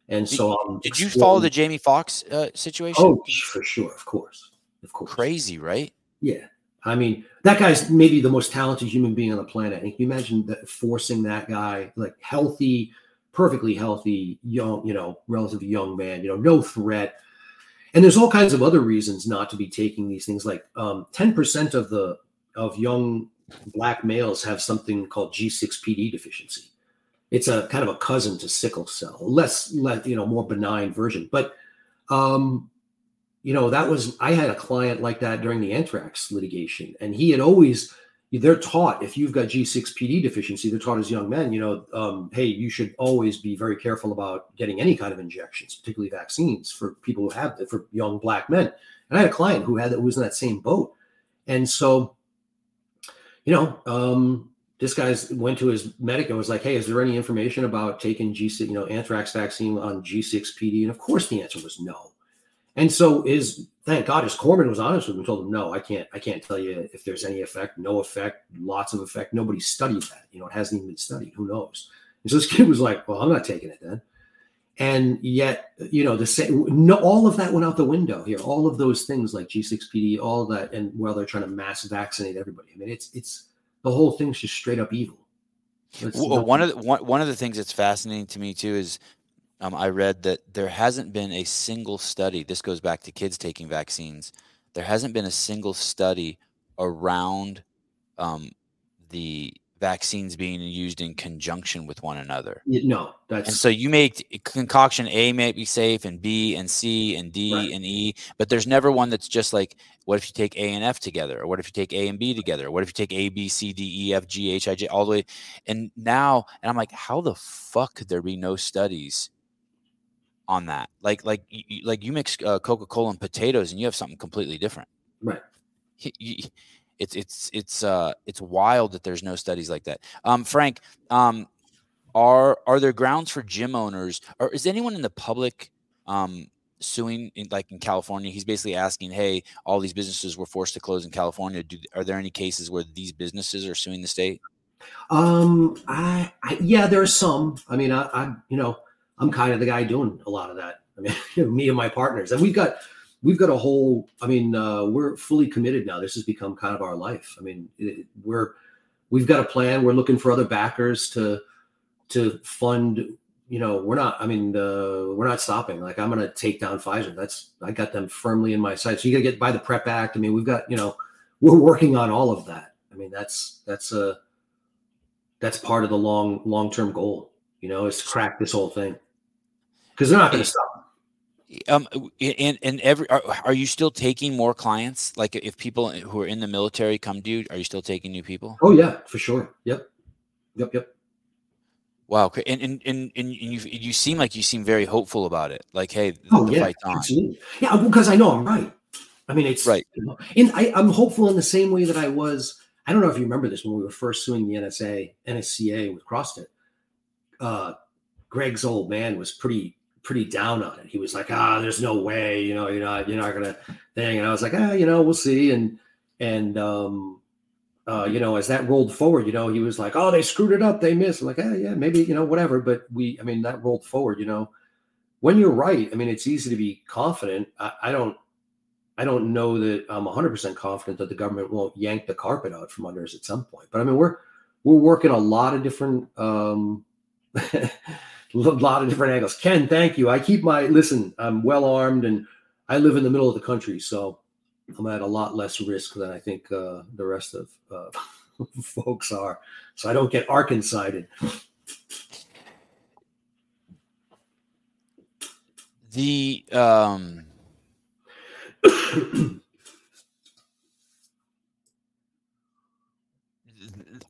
And so did you follow the Jamie Foxx situation? Oh, for sure. Of course. Crazy, right? Yeah. I mean, that guy's maybe the most talented human being on the planet. And can you imagine that, forcing that guy, like healthy, perfectly healthy, young, you know, relatively young man, you know, no threat. And there's all kinds of other reasons not to be taking these things. Like 10% of young black males have something called G6PD deficiency. It's a kind of a cousin to sickle cell, more benign version. But, I had a client like that during the anthrax litigation, and he had always, they're taught, if you've got G6PD deficiency, they're taught as young men, hey, you should always be very careful about getting any kind of injections, particularly vaccines, for people who have that, for young black men. And I had a client who was in that same boat. And so, this guy went to his medic and was like, hey, is there any information about taking anthrax vaccine on G6PD? And of course the answer was no. And so thank God his corpsman was honest with him and told him, no, I can't tell you if there's any effect, no effect, lots of effect. Nobody studied that. It hasn't even been studied. Who knows? And so this kid was like, well, I'm not taking it then. And yet, all of that went out the window here. All of those things like G6PD, all that. And while they're trying to mass vaccinate everybody, I mean, it's the whole thing's just straight up evil. One of the things that's fascinating to me too is, I read that there hasn't been a single study. This goes back to kids taking vaccines. There hasn't been a single study around the vaccines being used in conjunction with one another. No, that's, and so you make concoction A may be safe, and B and C and D, right, and E, but there's never one that's just like, what if you take A and F together, or what if you take A and B together, or what if you take A, B, C, D, E, F, G, H, I, J, all the way. And I'm like, how the fuck could there be no studies on that? Like you mix Coca-Cola and potatoes, and you have something completely different. Right. It's wild that there's no studies like that. Frank, are there grounds for gym owners, or is anyone in the public suing in California? He's basically asking, hey, all these businesses were forced to close in California. Are there any cases where these businesses are suing the state? There are some. I mean, I'm kind of the guy doing a lot of that. I mean, me and my partners, and we've got a whole, we're fully committed now. This has become kind of our life. I mean, we've got a plan. We're looking for other backers to fund, we're not stopping. Like, I'm going to take down Pfizer. I got them firmly in my sights. So you got to get by the PrEP Act. I mean, we've got, we're working on all of that. I mean, that's part of the long-term goal, is to crack this whole thing, because they're not going to stop. Are you still taking more clients? Like, if people who are in the military come to you, are you still taking new people? Oh yeah, for sure. Yep. Wow. And you seem like you seem very hopeful about it. Like, hey, the fight's on. Absolutely. Yeah. Because I know I'm right. I mean, it's right. And I'm hopeful in the same way that I was. I don't know if you remember this, when we were first suing the NSCA with CrossFit, Greg's old man was pretty down on it. He was like, there's no way, you're not gonna thing. And I was like, we'll see. And as that rolled forward, he was like, oh, they screwed it up, they missed. I'm like, yeah, maybe, whatever. But that rolled forward, when you're right. I mean, it's easy to be confident. I don't know that I'm 100% confident that the government won't yank the carpet out from under us at some point. But I mean, we're working a lot of different, a lot of different angles. Ken, thank you. I'm well armed, and I live in the middle of the country, so I'm at a lot less risk than I think the rest of folks are. So I don't get Arkansas-sided. The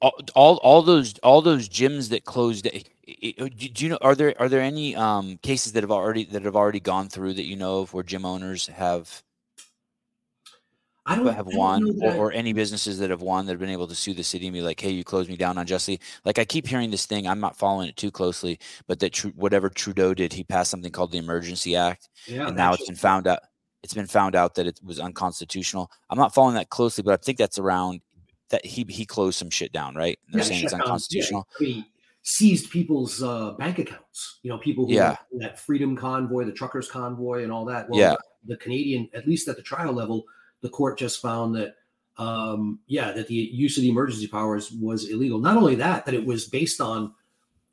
all those gyms that closed. Do you know? Are there any cases that have already gone through that you know of where gym owners have? I don't know, or any businesses that have won that have been able to sue the city and be like, hey, you closed me down unjustly. Like, I keep hearing this thing. I'm not following it too closely, but that whatever Trudeau did, he passed something called the Emergency Act. Yeah, and now it's been found out that it was unconstitutional. I'm not following that closely, but I think that's around that he closed some shit down, right? And they're saying it's unconstitutional. Yeah. He seized people's bank accounts, people who that Freedom Convoy, the truckers convoy and all that. Well, the Canadian, at least at the trial level, the court just found that, that the use of the emergency powers was illegal. Not only that it was based on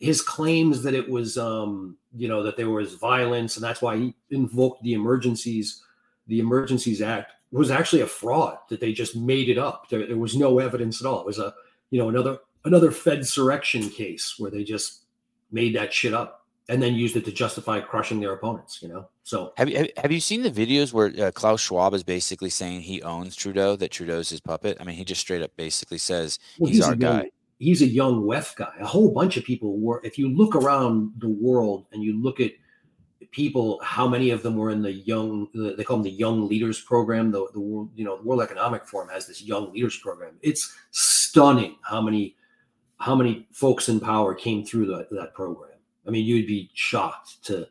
his claims that it was, that there was violence, and that's why he invoked the Emergencies Act was actually a fraud, that they just made it up. There was no evidence at all. It was a, another Fedsurrection case where they just made that shit up and then used it to justify crushing their opponents, So have you seen the videos where Klaus Schwab is basically saying he owns Trudeau, that Trudeau's his puppet? I mean, he just straight up basically says he's our guy. He's a young WEF guy. A whole bunch of people were. If you look around the world and you look at people, how many of them were in the young? They call them the Young Leaders Program. The World Economic Forum has this Young Leaders Program. It's stunning how many folks in power came through that program. I mean, you'd be shocked to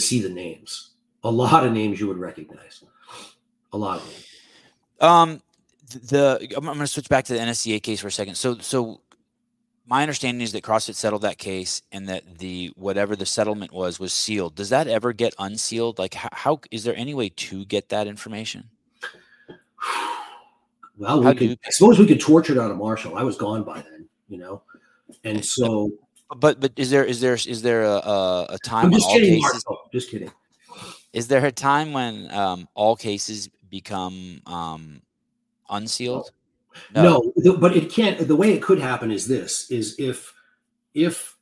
see the names. A lot of names you would recognize. A lot of names. I'm going to switch back to the NSCA case for a second. So my understanding is that CrossFit settled that case and that whatever the settlement was sealed. Does that ever get unsealed? Like, how is there any way to get that information? Well, I suppose we could torture it out of Marshall. I was gone by then, and so. But is there a time when all cases? Just kidding. Is there a time when all cases become unsealed? No, but it can't. The way it could happen is this: is if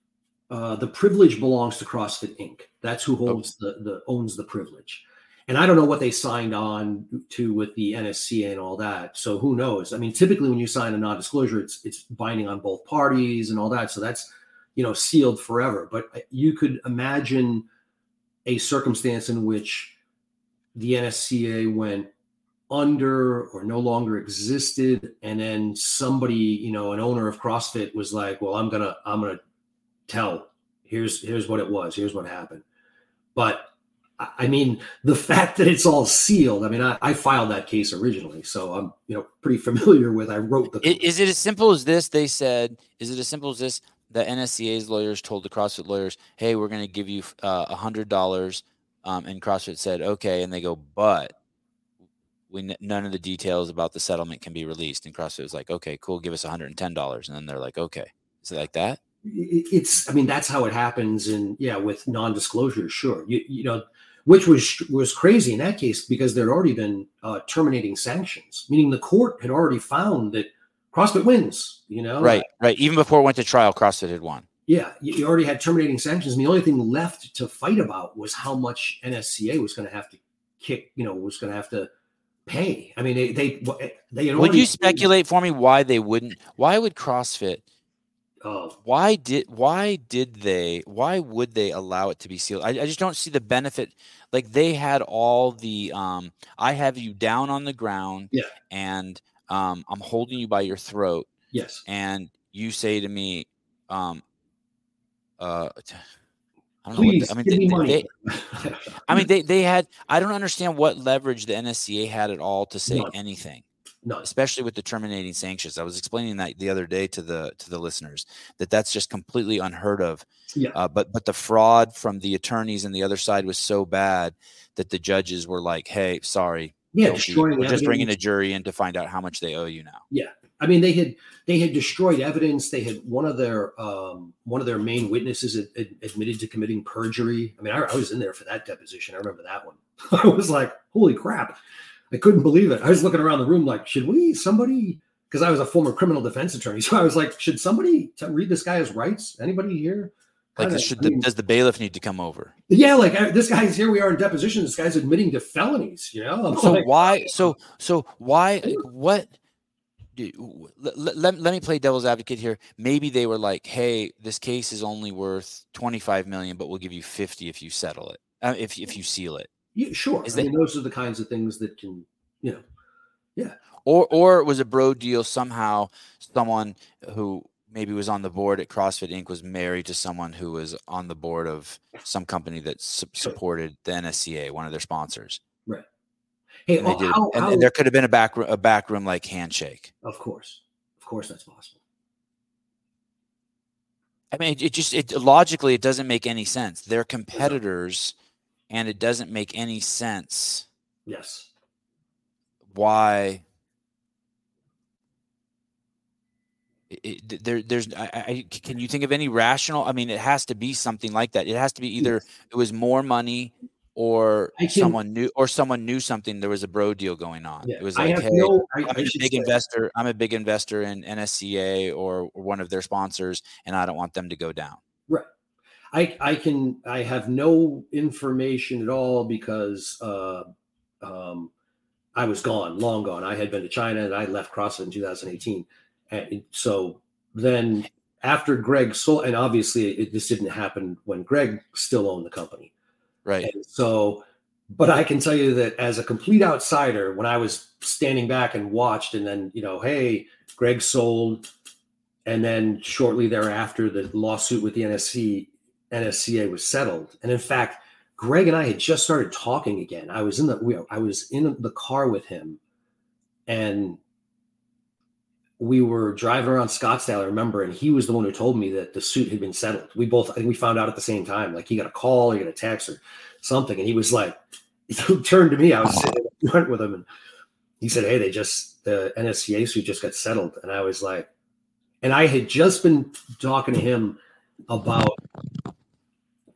the privilege belongs to CrossFit Inc. That's who holds owns the privilege. And I don't know what they signed on to with the NSCA and all that. So who knows? I mean, typically when you sign a non-disclosure, it's binding on both parties and all that. So that's sealed forever. But you could imagine a circumstance in which the NSCA went under or no longer existed. And then somebody, an owner of CrossFit was like, well, I'm going to tell, here's what it was. Here's what happened. But I mean, the fact that it's all sealed, I mean, I filed that case originally, so I'm, pretty familiar with, I wrote the. Is it as simple as this? They said, is it as simple as this? The NSCA's lawyers told the CrossFit lawyers, hey, we're going to give you $100. And CrossFit said, okay. And they go, but none of the details about the settlement can be released. And CrossFit was like, okay, cool. Give us $110. And then they're like, okay. Is it like that? That's how it happens. And with non-disclosure, sure. Which was crazy in that case because there'd already been terminating sanctions, meaning the court had already found that CrossFit wins, Right. Even before it went to trial, CrossFit had won. Yeah. You already had terminating sanctions. And the only thing left to fight about was how much NSCA was going to have to kick, was going to have to pay. I mean, they had already. Would you speculate for me why they wouldn't? Why would CrossFit? Why would they allow it to be sealed? I just don't see the benefit. Like they had all the, I have you down on the ground and I'm holding you by your throat. Yes. And you say to me, I don't Please, know. What the, I mean, they I mean, they had, I don't understand what leverage the NSCA had at all to say anything. No, especially with the terminating sanctions. I was explaining that the other day to the listeners that's just completely unheard of. Yeah. But the fraud from the attorneys and the other side was so bad that the judges were like, hey, sorry. Yeah, destroying evidence. Just bringing a jury in to find out how much they owe you now. Yeah, I mean they had destroyed evidence. They had one of their main witnesses admitted to committing perjury. I mean, I was in there for that deposition. I remember that one. I was like, holy crap! I couldn't believe it. I was looking around the room like, because I was a former criminal defense attorney, so I was like, should somebody read this guy his rights? Anybody here? Like, does the bailiff need to come over? Yeah, like this guy's here. We are in deposition. This guy's admitting to felonies. You know. So why? What? Let me play devil's advocate here. Maybe they were like, "Hey, this case is only worth $25 million, but we'll give you $50 if you settle it. If you seal it." Yeah, sure. Those are the kinds of things that can, you know, yeah. Or it was a bro deal somehow. Someone who maybe was on the board at CrossFit Inc. was married to someone who was on the board of some company that supported the NSCA, one of their sponsors. Right. Hey, and, there could have been a backroom like handshake. Of course, that's possible. I mean, it logically it doesn't make any sense. They're competitors, and it doesn't make any sense. Yes. Why? Can you think of any rational? I mean, it has to be something like that. It has to be either it was more money, or someone knew something. There was a bro deal going on. Yeah, it was like, I'm a big investor in NSCA or one of their sponsors, and I don't want them to go down. Right. I have no information at all because I was long gone. I had been to China and I left CrossFit in 2018. And so then after Greg sold, and obviously this didn't happen when Greg still owned the company. Right. And so, but I can tell you that as a complete outsider, when I was standing back and watched and then, you know, hey, Greg sold. And then shortly thereafter, the lawsuit with the NSCA was settled. And in fact, Greg and I had just started talking again. I was in the car with him and we were driving around Scottsdale, I remember, and he was the one who told me that the suit had been settled. I think we found out at the same time, like he got a call, he got a text or something. And he was like, he turned to me. I was sitting in the front with him and he said, hey, the NSCA suit just got settled. And I was like, and I had just been talking to him about,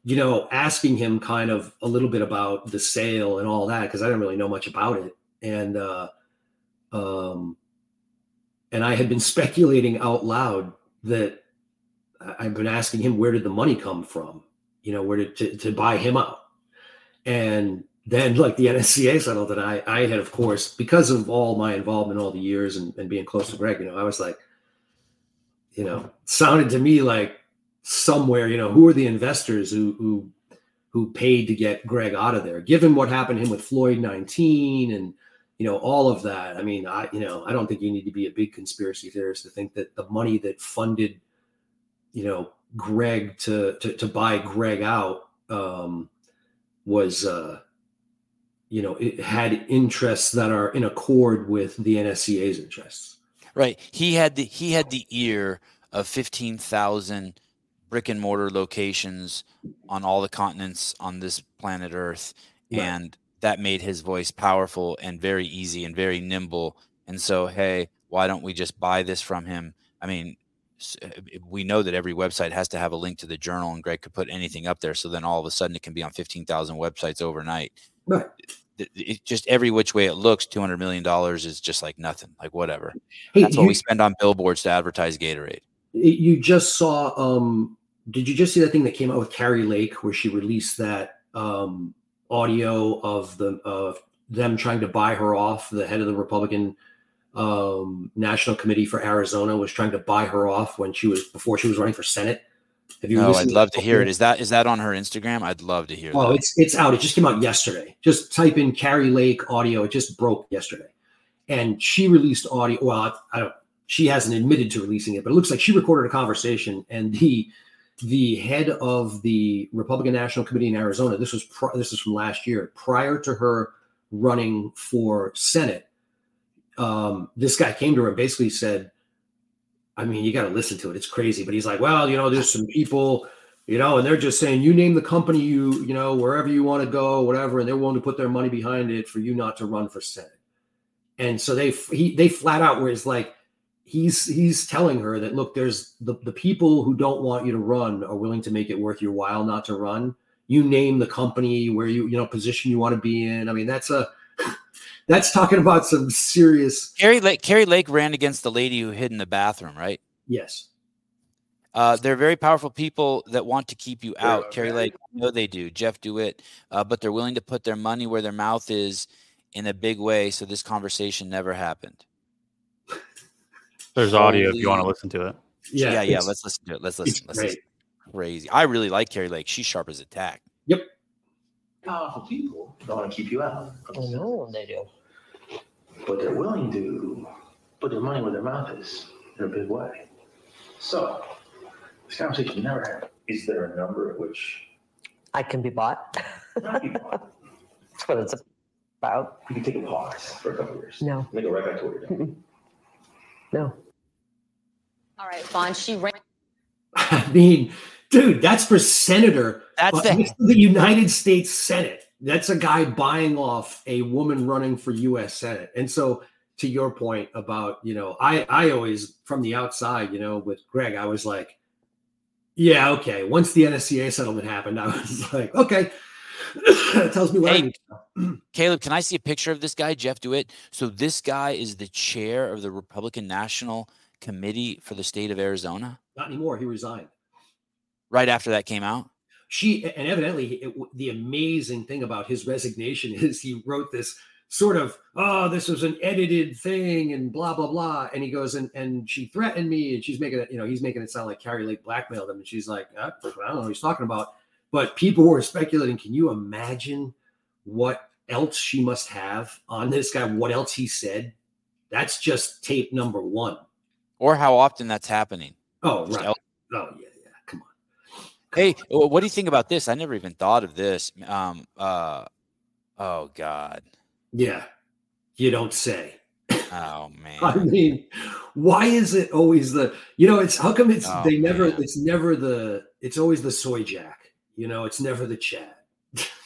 you know, asking him kind of a little bit about the sale and all that, cause I didn't really know much about it. And, and I had been speculating out loud that I've been asking him, where did the money come from? You know, where to buy him out? And then like the NSCA settled that I had, of course, because of all my involvement all the years and being close to Greg, you know, I was like, you know, sounded to me like somewhere, you know, who are the investors who paid to get Greg out of there, given what happened to him with Floyd 19 and, you know, all of that. I mean, I don't think you need to be a big conspiracy theorist to think that the money that funded, you know, Greg to buy Greg out was, you know, it had interests that are in accord with the NSCA's interests. Right. He had the ear of 15,000 brick and mortar locations on all the continents on this planet Earth. Right. And that made his voice powerful and very easy and very nimble. And so, hey, why don't we just buy this from him? I mean, we know that every website has to have a link to the journal, and Greg could put anything up there. So then all of a sudden it can be on 15,000 websites overnight. Right. It just every which way it looks, $200 million is just like nothing, like whatever. Hey, that's what we spend on billboards to advertise Gatorade. You just saw, did you just see that thing that came out with Carrie Lake where she released that, audio of them trying to buy her off? The head of the Republican National Committee for Arizona was trying to buy her off before she was running for Senate. Have you? No, I'd love to hear it. Is that on her Instagram? I'd love to hear. Oh, it's out. It just came out yesterday. Just type in Carrie Lake audio. It just broke yesterday, and she released audio. Well, I don't. She hasn't admitted to releasing it, but it looks like she recorded a conversation, and the head of the Republican National Committee in Arizona, this is from last year, prior to her running for Senate, this guy came to her and basically said, I mean, you got to listen to it. It's crazy. But he's like, well, you know, there's some people, you know, and they're just saying, you name the company, you know, wherever you want to go, whatever, and they're willing to put their money behind it for you not to run for Senate. And so they flat out where it's like, he's telling her that, look, there's the people who don't want you to run are willing to make it worth your while not to run. You name the company, where you know, position you want to be in. I mean, that's talking about some serious. Carrie Lake ran against the lady who hid in the bathroom, right? Yes. They're very powerful people that want to keep you out. Yeah, Carrie Lake, I know they do. Jeff DeWitt, but they're willing to put their money where their mouth is in a big way. So this conversation never happened. There's audio if you want to listen to it. Yeah. Let's listen to it. Let's listen. Crazy. I really like Carrie Lake. She's sharp as a tack. Yep. Powerful people that want to keep you out. Oh, no, they do. But they're willing to put their money where their mouth is in a big way. So this conversation never happened. Is there a number at which I can be bought? That's what it's about. You can take a pause for a couple of years. No. They go right back to what you're doing. No. All right, Vaughn, she ran. I mean, dude, that's for senator. That's the United States Senate. That's a guy buying off a woman running for U.S. Senate. And so to your point about, you know, I always, from the outside, you know, with Greg, I was like, yeah, okay. Once the NSCA settlement happened, I was like, okay. That tells me what I need. Caleb, can I see a picture of this guy, Jeff DeWitt? So this guy is the chair of the Republican National Committee for the state of Arizona? Not anymore. He resigned. Right after that came out? And evidently, the amazing thing about his resignation is he wrote this sort of, oh, this was an edited thing and blah, blah, blah. And he goes, and she threatened me, and she's making it, you know, he's making it sound like Carrie Lake blackmailed him. And she's like, I don't know what he's talking about. But people were speculating, can you imagine what else she must have on this guy, what else he said? That's just tape number one. Or how often that's happening. Oh, right. Oh, yeah. Come on. What do you think about this? I never even thought of this. Oh, God. Yeah. You don't say. Oh, man. I mean, why is it always it's always the soy jack. You know, it's never the Chad.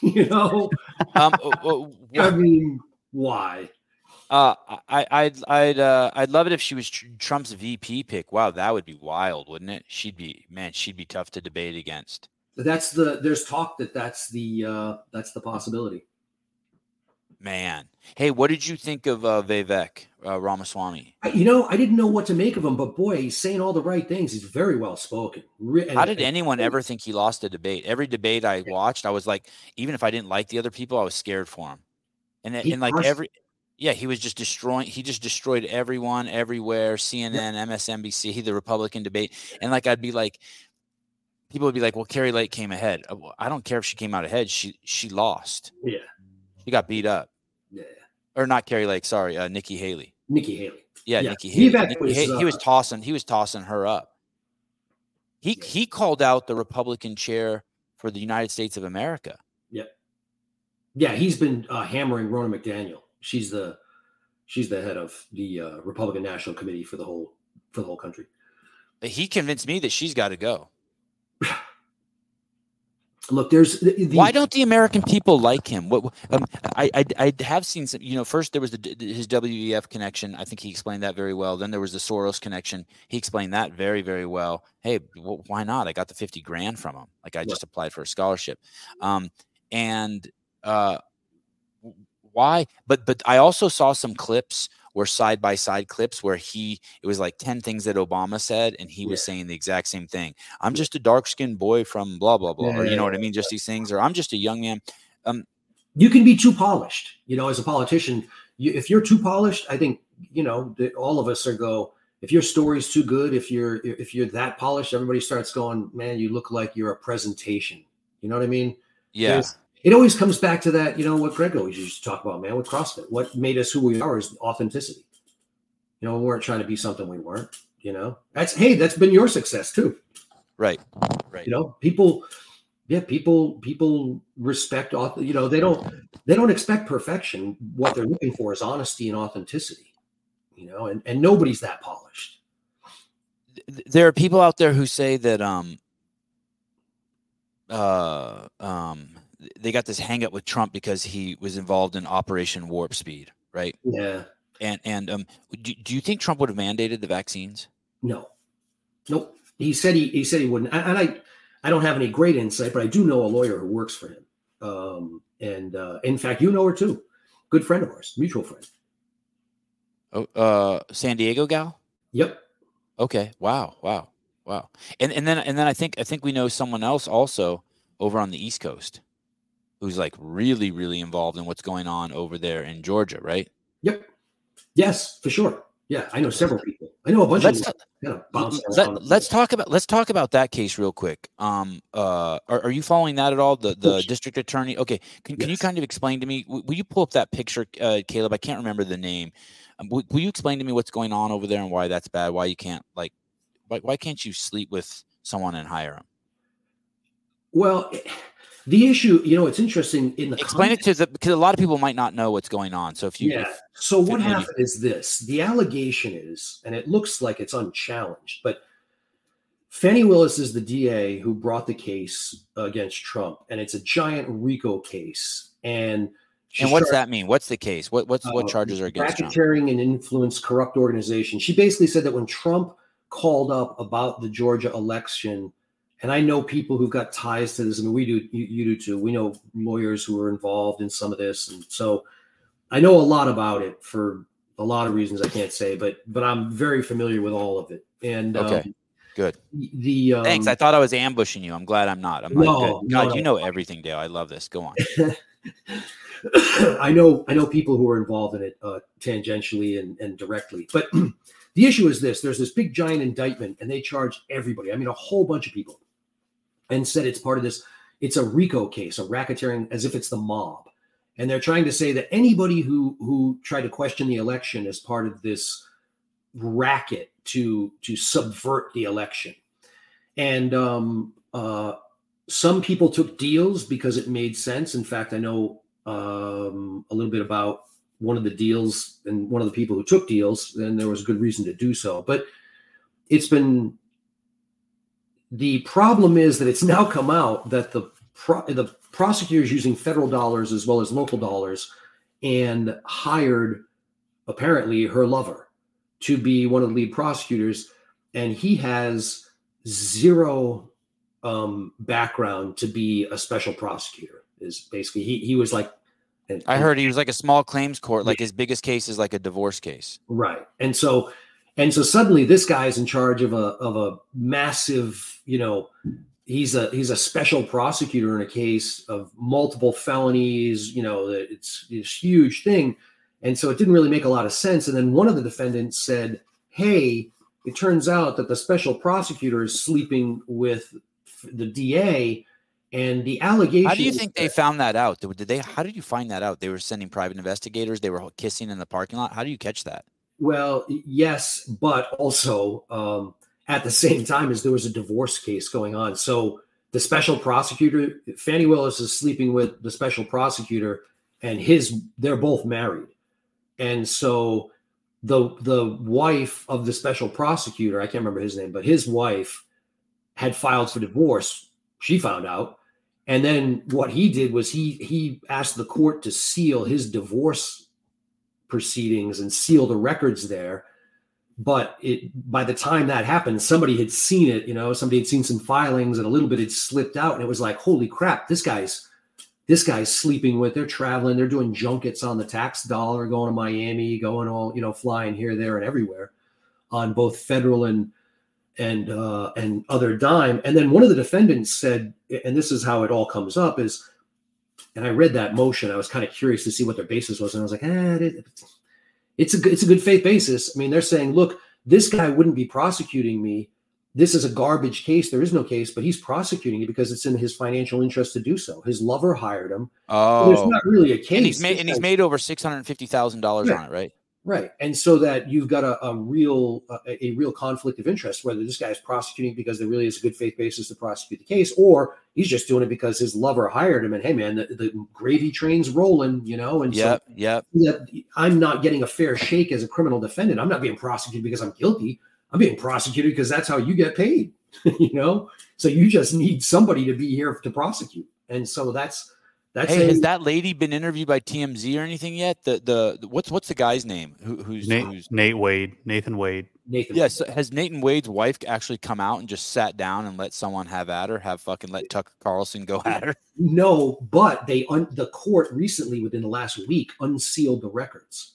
You know? I mean, why? I'd love it if she was Trump's VP pick. Wow, that would be wild, wouldn't it? She'd be tough to debate against. There's talk that's the possibility. Man, hey, what did you think of Vivek Ramaswamy? I didn't know what to make of him, but boy, he's saying all the right things. He's very well spoken. How did anyone ever think he lost a debate? Every debate I watched, I was like, even if I didn't like the other people, I was scared for him. He was just destroying. He just destroyed everyone, everywhere. CNN, MSNBC, the Republican debate, and I'd be like, people would be like, "Well, Carrie Lake came ahead." I don't care if she came out ahead. She lost. Yeah, she got beat up. Yeah, or not Carrie Lake. Sorry, Nikki Haley. Yeah, Nikki Haley. He was tossing her up. He called out the Republican chair for the United States of America. Yeah. Yeah, he's been hammering Rona McDaniel. She's the head of the Republican National Committee for the whole country. He convinced me that she's got to go. Look, why don't the American people like him? What I have seen some. You know, first there was his WEF connection. I think he explained that very well. Then there was the Soros connection. He explained that very, very well. Hey, why not? I got the $50,000 from him. Just applied for a scholarship, Why? But I also saw some clips where side-by-side clips where it was like 10 things that Obama said, and he was saying the exact same thing. I'm just a dark-skinned boy from blah, blah, blah, or you know what I mean? Just these things, or I'm just a young man. You can be too polished, you know, as a politician. If you're too polished, I think, you know, all of us if your story's too good, if you're that polished, everybody starts going, man, you look like you're a presentation. You know what I mean? Yeah. It always comes back to that, you know, what Greg always used to talk about, man, with CrossFit. What made us who we are is authenticity. You know, we weren't trying to be something we weren't, you know. That's been your success too. Right. You know, people respect, you know, they don't expect perfection. What they're looking for is honesty and authenticity, you know, and nobody's that polished. There are people out there who say that, they got this hang up with Trump because he was involved in Operation Warp Speed, right? Yeah. And do you think Trump would have mandated the vaccines? No. Nope. He said he wouldn't. And I don't have any great insight, but I do know a lawyer who works for him. In fact, you know her too. Good friend of ours, mutual friend. Oh, San Diego gal? Yep. Okay. Wow. Wow. And then I think we know someone else also over on the East Coast who's like really, really involved in what's going on over there in Georgia, right? Yep. Yes, for sure. Yeah, I know several people. I know a bunch of people. Let's talk about that case real quick. Are you following that at all? The district attorney. Okay, can you kind of explain to me? Will you pull up that picture, Caleb? I can't remember the name. Will you explain to me what's going on over there and why that's bad? Why you can't why can't you sleep with someone and hire them? Well, the issue, it's interesting in the because a lot of people might not know what's going on. So so what happened is this: the allegation is, and it looks like it's unchallenged, but Fannie Willis is the DA who brought the case against Trump, and it's a giant RICO case. And what's that mean? What's the case? What charges are against Trump? Racketeering and influence, corrupt organization. She basically said that when Trump called up about the Georgia election. And I know people who've got ties to this. I mean, we do, you do too. We know lawyers who are involved in some of this. And so I know a lot about it for a lot of reasons I can't say, but I'm very familiar with all of it. And okay, good. Thanks. I thought I was ambushing you. I'm glad I'm not. You know everything, Dale. I love this. Go on. I know people who are involved in it tangentially and directly, but the issue is this. There's this big giant indictment and they charge everybody. I mean, a whole bunch of people. And said it's part of this, it's a RICO case, a racketeering, as if it's the mob. And they're trying to say that anybody who tried to question the election is part of this racket to subvert the election. And some people took deals because it made sense. In fact, I know a little bit about one of the deals and one of the people who took deals, then there was good reason to do so. But the problem is that it's now come out that the prosecutors using federal dollars as well as local dollars and hired, apparently, her lover to be one of the lead prosecutors. And he has zero background to be a special prosecutor. Is basically he was like... I heard he was like a small claims court. Like his biggest case is like a divorce case. Right. And so suddenly this guy is in charge of a massive, he's a special prosecutor in a case of multiple felonies, it's this huge thing. And so it didn't really make a lot of sense. And then one of the defendants said, hey, it turns out that the special prosecutor is sleeping with the DA. And the allegation. How do you think they found that out? How did you find that out? They were sending private investigators. They were kissing in the parking lot. How do you catch that? Well, yes, but also at the same time as there was a divorce case going on. So the special prosecutor, Fannie Willis, is sleeping with the special prosecutor, and they're both married. And so the wife of the special prosecutor, I can't remember his name, but his wife had filed for divorce. She found out. And then what he did was he asked the court to seal his divorce proceedings and seal the records there. But by the time that happened, somebody had seen it, somebody had seen some filings and a little bit had slipped out. And it was like, holy crap, this guy's sleeping with, they're traveling, they're doing junkets on the tax dollar, going to Miami, going all, flying here, there, and everywhere on both federal and other dime. And then one of the defendants said, and this is how it all comes up is, and I read that motion. I was kind of curious to see what their basis was. And I was like, it's a good faith basis. I mean, they're saying, look, this guy wouldn't be prosecuting me. This is a garbage case. There is no case, but he's prosecuting it because it's in his financial interest to do so. His lover hired him. Oh, so there's not really a case. And he's made over $650,000 on it, right? Right. And so that you've got a real conflict of interest, whether this guy is prosecuting because there really is a good faith basis to prosecute the case, or he's just doing it because his lover hired him. And, hey, man, the gravy train's rolling, And I'm not getting a fair shake as a criminal defendant. I'm not being prosecuted because I'm guilty. I'm being prosecuted because that's how you get paid, So you just need somebody to be here to prosecute. And so that's. Has that lady been interviewed by TMZ or anything yet? The what's the guy's name? Who's Nathan Wade? Yes. Yeah, so has Nathan Wade's wife actually come out and just sat down and let someone have at her? Let Tucker Carlson go at her? No, but the court recently, within the last week, unsealed the records,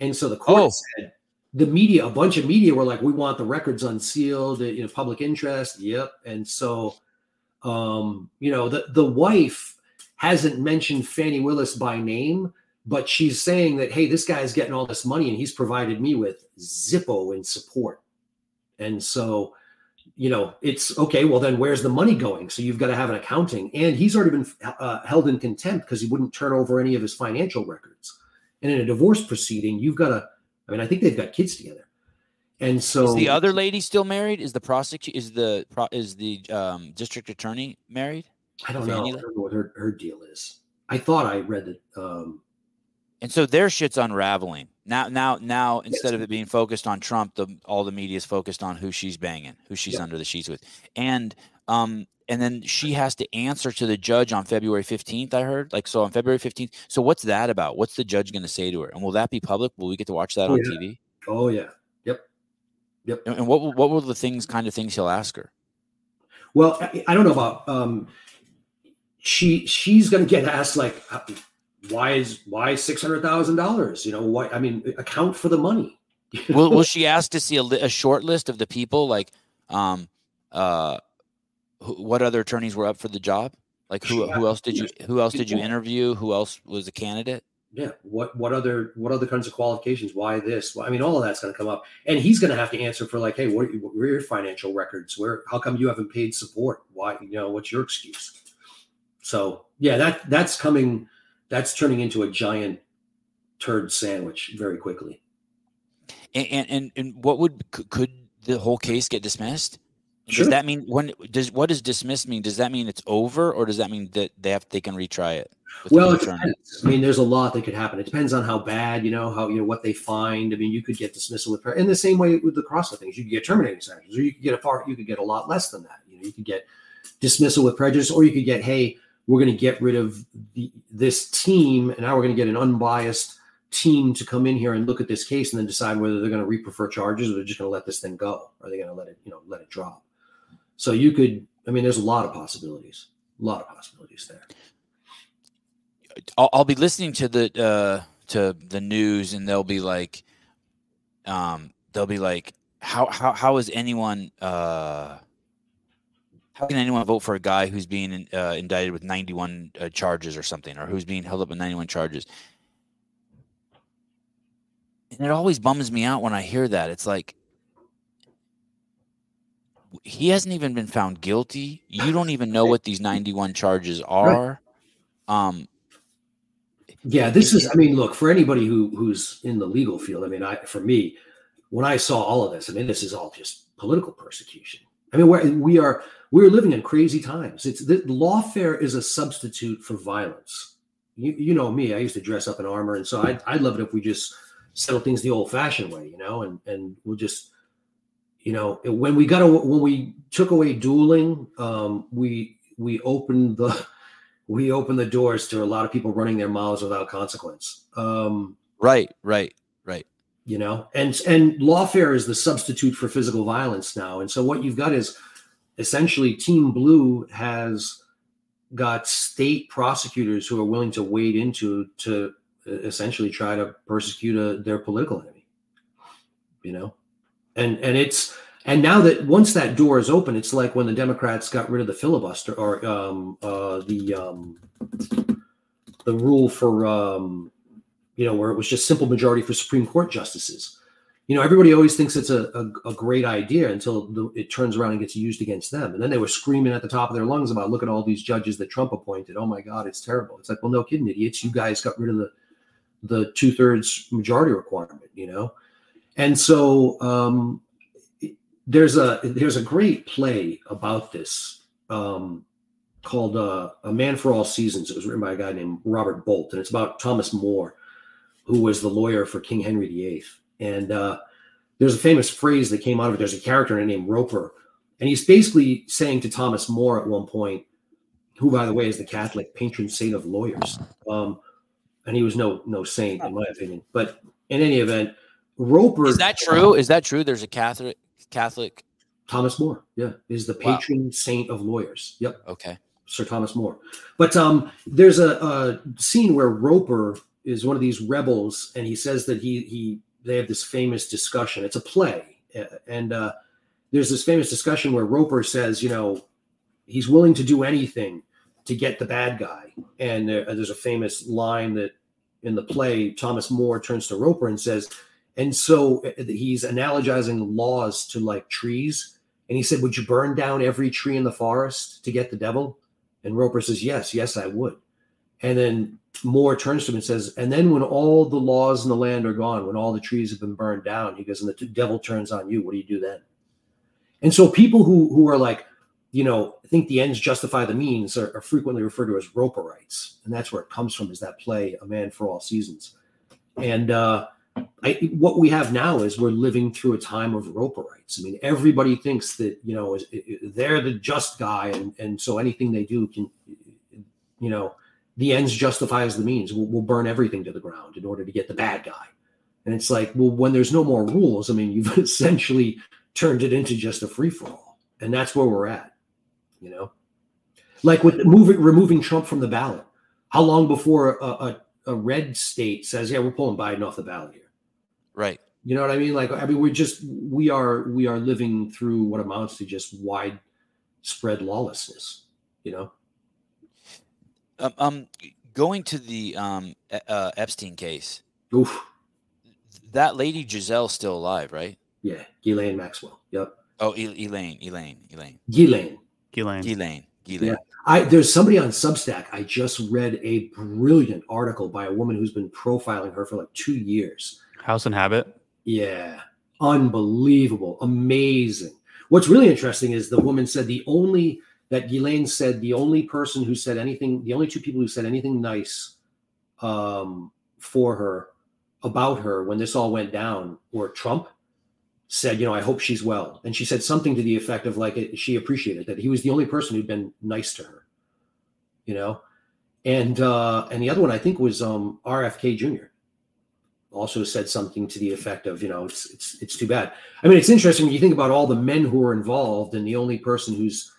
and so the court said the media, a bunch of media were like, we want the records unsealed, you know, public interest. Yep. And so, you know, the wife hasn't mentioned Fannie Willis by name, but she's saying that, hey, this guy's getting all this money and he's provided me with Zippo in support. And so, you know, it's okay, well then where's the money going? So you've got to have an accounting, and he's already been held in contempt because he wouldn't turn over any of his financial records. And in a divorce proceeding, you've got to, I mean, I think they've got kids together. And so is the other lady still married? Is the prosecutor, is the district attorney married? I don't know. I don't know what her deal is. I thought I read it. And so their shit's unraveling now, instead of it being focused on Trump, all the media is focused on who she's banging, who she's under the sheets with. And then she has to answer to the judge on February 15th, I heard. Like, so on February 15th. So what's that about? What's the judge going to say to her? And will that be public? Will we get to watch that on TV? Oh, yeah. Yep. And what were the kind of things he'll ask her? Well, I don't know about she's going to get asked, like, why $600,000? You know, why? I mean, account for the money. Will she ask to see a short list of the people, like what other attorneys were up for the job? Like who else did you interview? Who else was a candidate? Yeah. What other kinds of qualifications? Why this? I mean, all of that's going to come up, and he's going to have to answer for, like, hey, what were your financial records? How come you haven't paid support? Why, you know, what's your excuse? So yeah, that's coming. That's turning into a giant turd sandwich very quickly. And what could the whole case get dismissed? Sure. Does that mean what does dismiss mean? Does that mean it's over, or does that mean that they can retry it? Well, it depends. I mean, there's a lot that could happen. It depends on how bad, you know, what they find. I mean, you could get dismissal with in the same way with the CrossFit things. You could get terminating sanctions, or you could get a lot less than that. You know, you could get dismissal with prejudice, or you could get, hey, we're going to get rid of this team, and now we're going to get an unbiased team to come in here and look at this case, and then decide whether they're going to reprefer charges, or they're just going to let this thing go. Are they going to let it drop? So you could, I mean, there's a lot of possibilities there. I'll be listening to the news, and they'll be like, how is anyone, how can anyone vote for a guy who's being indicted with 91 charges or something, or who's being held up with 91 charges? And it always bums me out when I hear that. It's like, he hasn't even been found guilty. You don't even know what these 91 charges are. Right. Yeah, this is, I mean, look, for anybody who's in the legal field, I mean, for me, when I saw all of this, I mean, this is all just political persecution. I mean, we're living in crazy times. It's that lawfare is a substitute for violence. You know me, I used to dress up in armor, and so I'd love it if we just settle things the old-fashioned way, you know, and we'll just, you know, when we took away dueling, we opened the doors to a lot of people running their mouths without consequence. Right. You know, and lawfare is the substitute for physical violence now. And so what you've got is essentially Team Blue has got state prosecutors who are willing to wade to essentially try to persecute their political enemy, you know? And now that once that door is open, it's like when the Democrats got rid of the filibuster, or the rule for, you know, where it was just simple majority for Supreme Court justices. You know, everybody always thinks it's a great idea until it turns around and gets used against them. And then they were screaming at the top of their lungs about, look at all these judges that Trump appointed. Oh my God, it's terrible. It's like, well, no kidding, idiots. You guys got rid of the 2/3 majority requirement, you know? And so there's a great play about this called A Man for All Seasons. It was written by a guy named Robert Bolt, and it's about Thomas More, who was the lawyer for King Henry VIII. And there's a famous phrase that came out of it. There's a character named Roper, and he's basically saying to Thomas More at one point, who, by the way, is the Catholic patron saint of lawyers. And he was no saint, in my opinion. But in any event, Roper. Is that true? There's a Catholic Thomas More, yeah, is the patron saint of lawyers. Yep. Okay. Sir Thomas More. But there's a scene where Roper is one of these rebels, and he says that he they have this famous discussion. It's a play. And there's this famous discussion where Roper says, you know, he's willing to do anything to get the bad guy. And there's a famous line that in the play, Thomas More turns to Roper and says, and so he's analogizing laws to like trees. And he said, would you burn down every tree in the forest to get the devil? And Roper says, yes, I would. And then Moore turns to him and says, and then when all the laws in the land are gone, when all the trees have been burned down, he goes, and the devil turns on you, what do you do then? And so people who are like, you know, I think the ends justify the means are frequently referred to as Roperites. And that's where it comes from, is that play, A Man for All Seasons. And what we have now is we're living through a time of Roperites. I mean, everybody thinks that, you know, they're the just guy. And so anything they do can, you know, the ends justifies the means. We'll burn everything to the ground in order to get the bad guy. And it's like, well, when there's no more rules, I mean, you've essentially turned it into just a free for all. And that's where we're at, you know, like with removing Trump from the ballot. How long before a red state says, yeah, we're pulling Biden off the ballot here? Right. You know what I mean? Like, I mean, we are living through what amounts to just widespread lawlessness, you know? Going to the Epstein case. Oof. That lady Giselle's still alive, right? Yeah, Ghislaine Maxwell. Yep. Oh, Ghislaine. Yeah. There's somebody on Substack. I just read a brilliant article by a woman who's been profiling her for like 2 years. House and Habit. Yeah, unbelievable, amazing. What's really interesting is the woman said the only two people who said anything nice for her, about her, when this all went down were Trump, said, you know, I hope she's well. And she said something to the effect of like, she appreciated that he was the only person who'd been nice to her, you know? And the other one I think was RFK Jr. also said something to the effect of, you know, it's too bad. I mean, it's interesting when you think about all the men who are involved, and the only person who's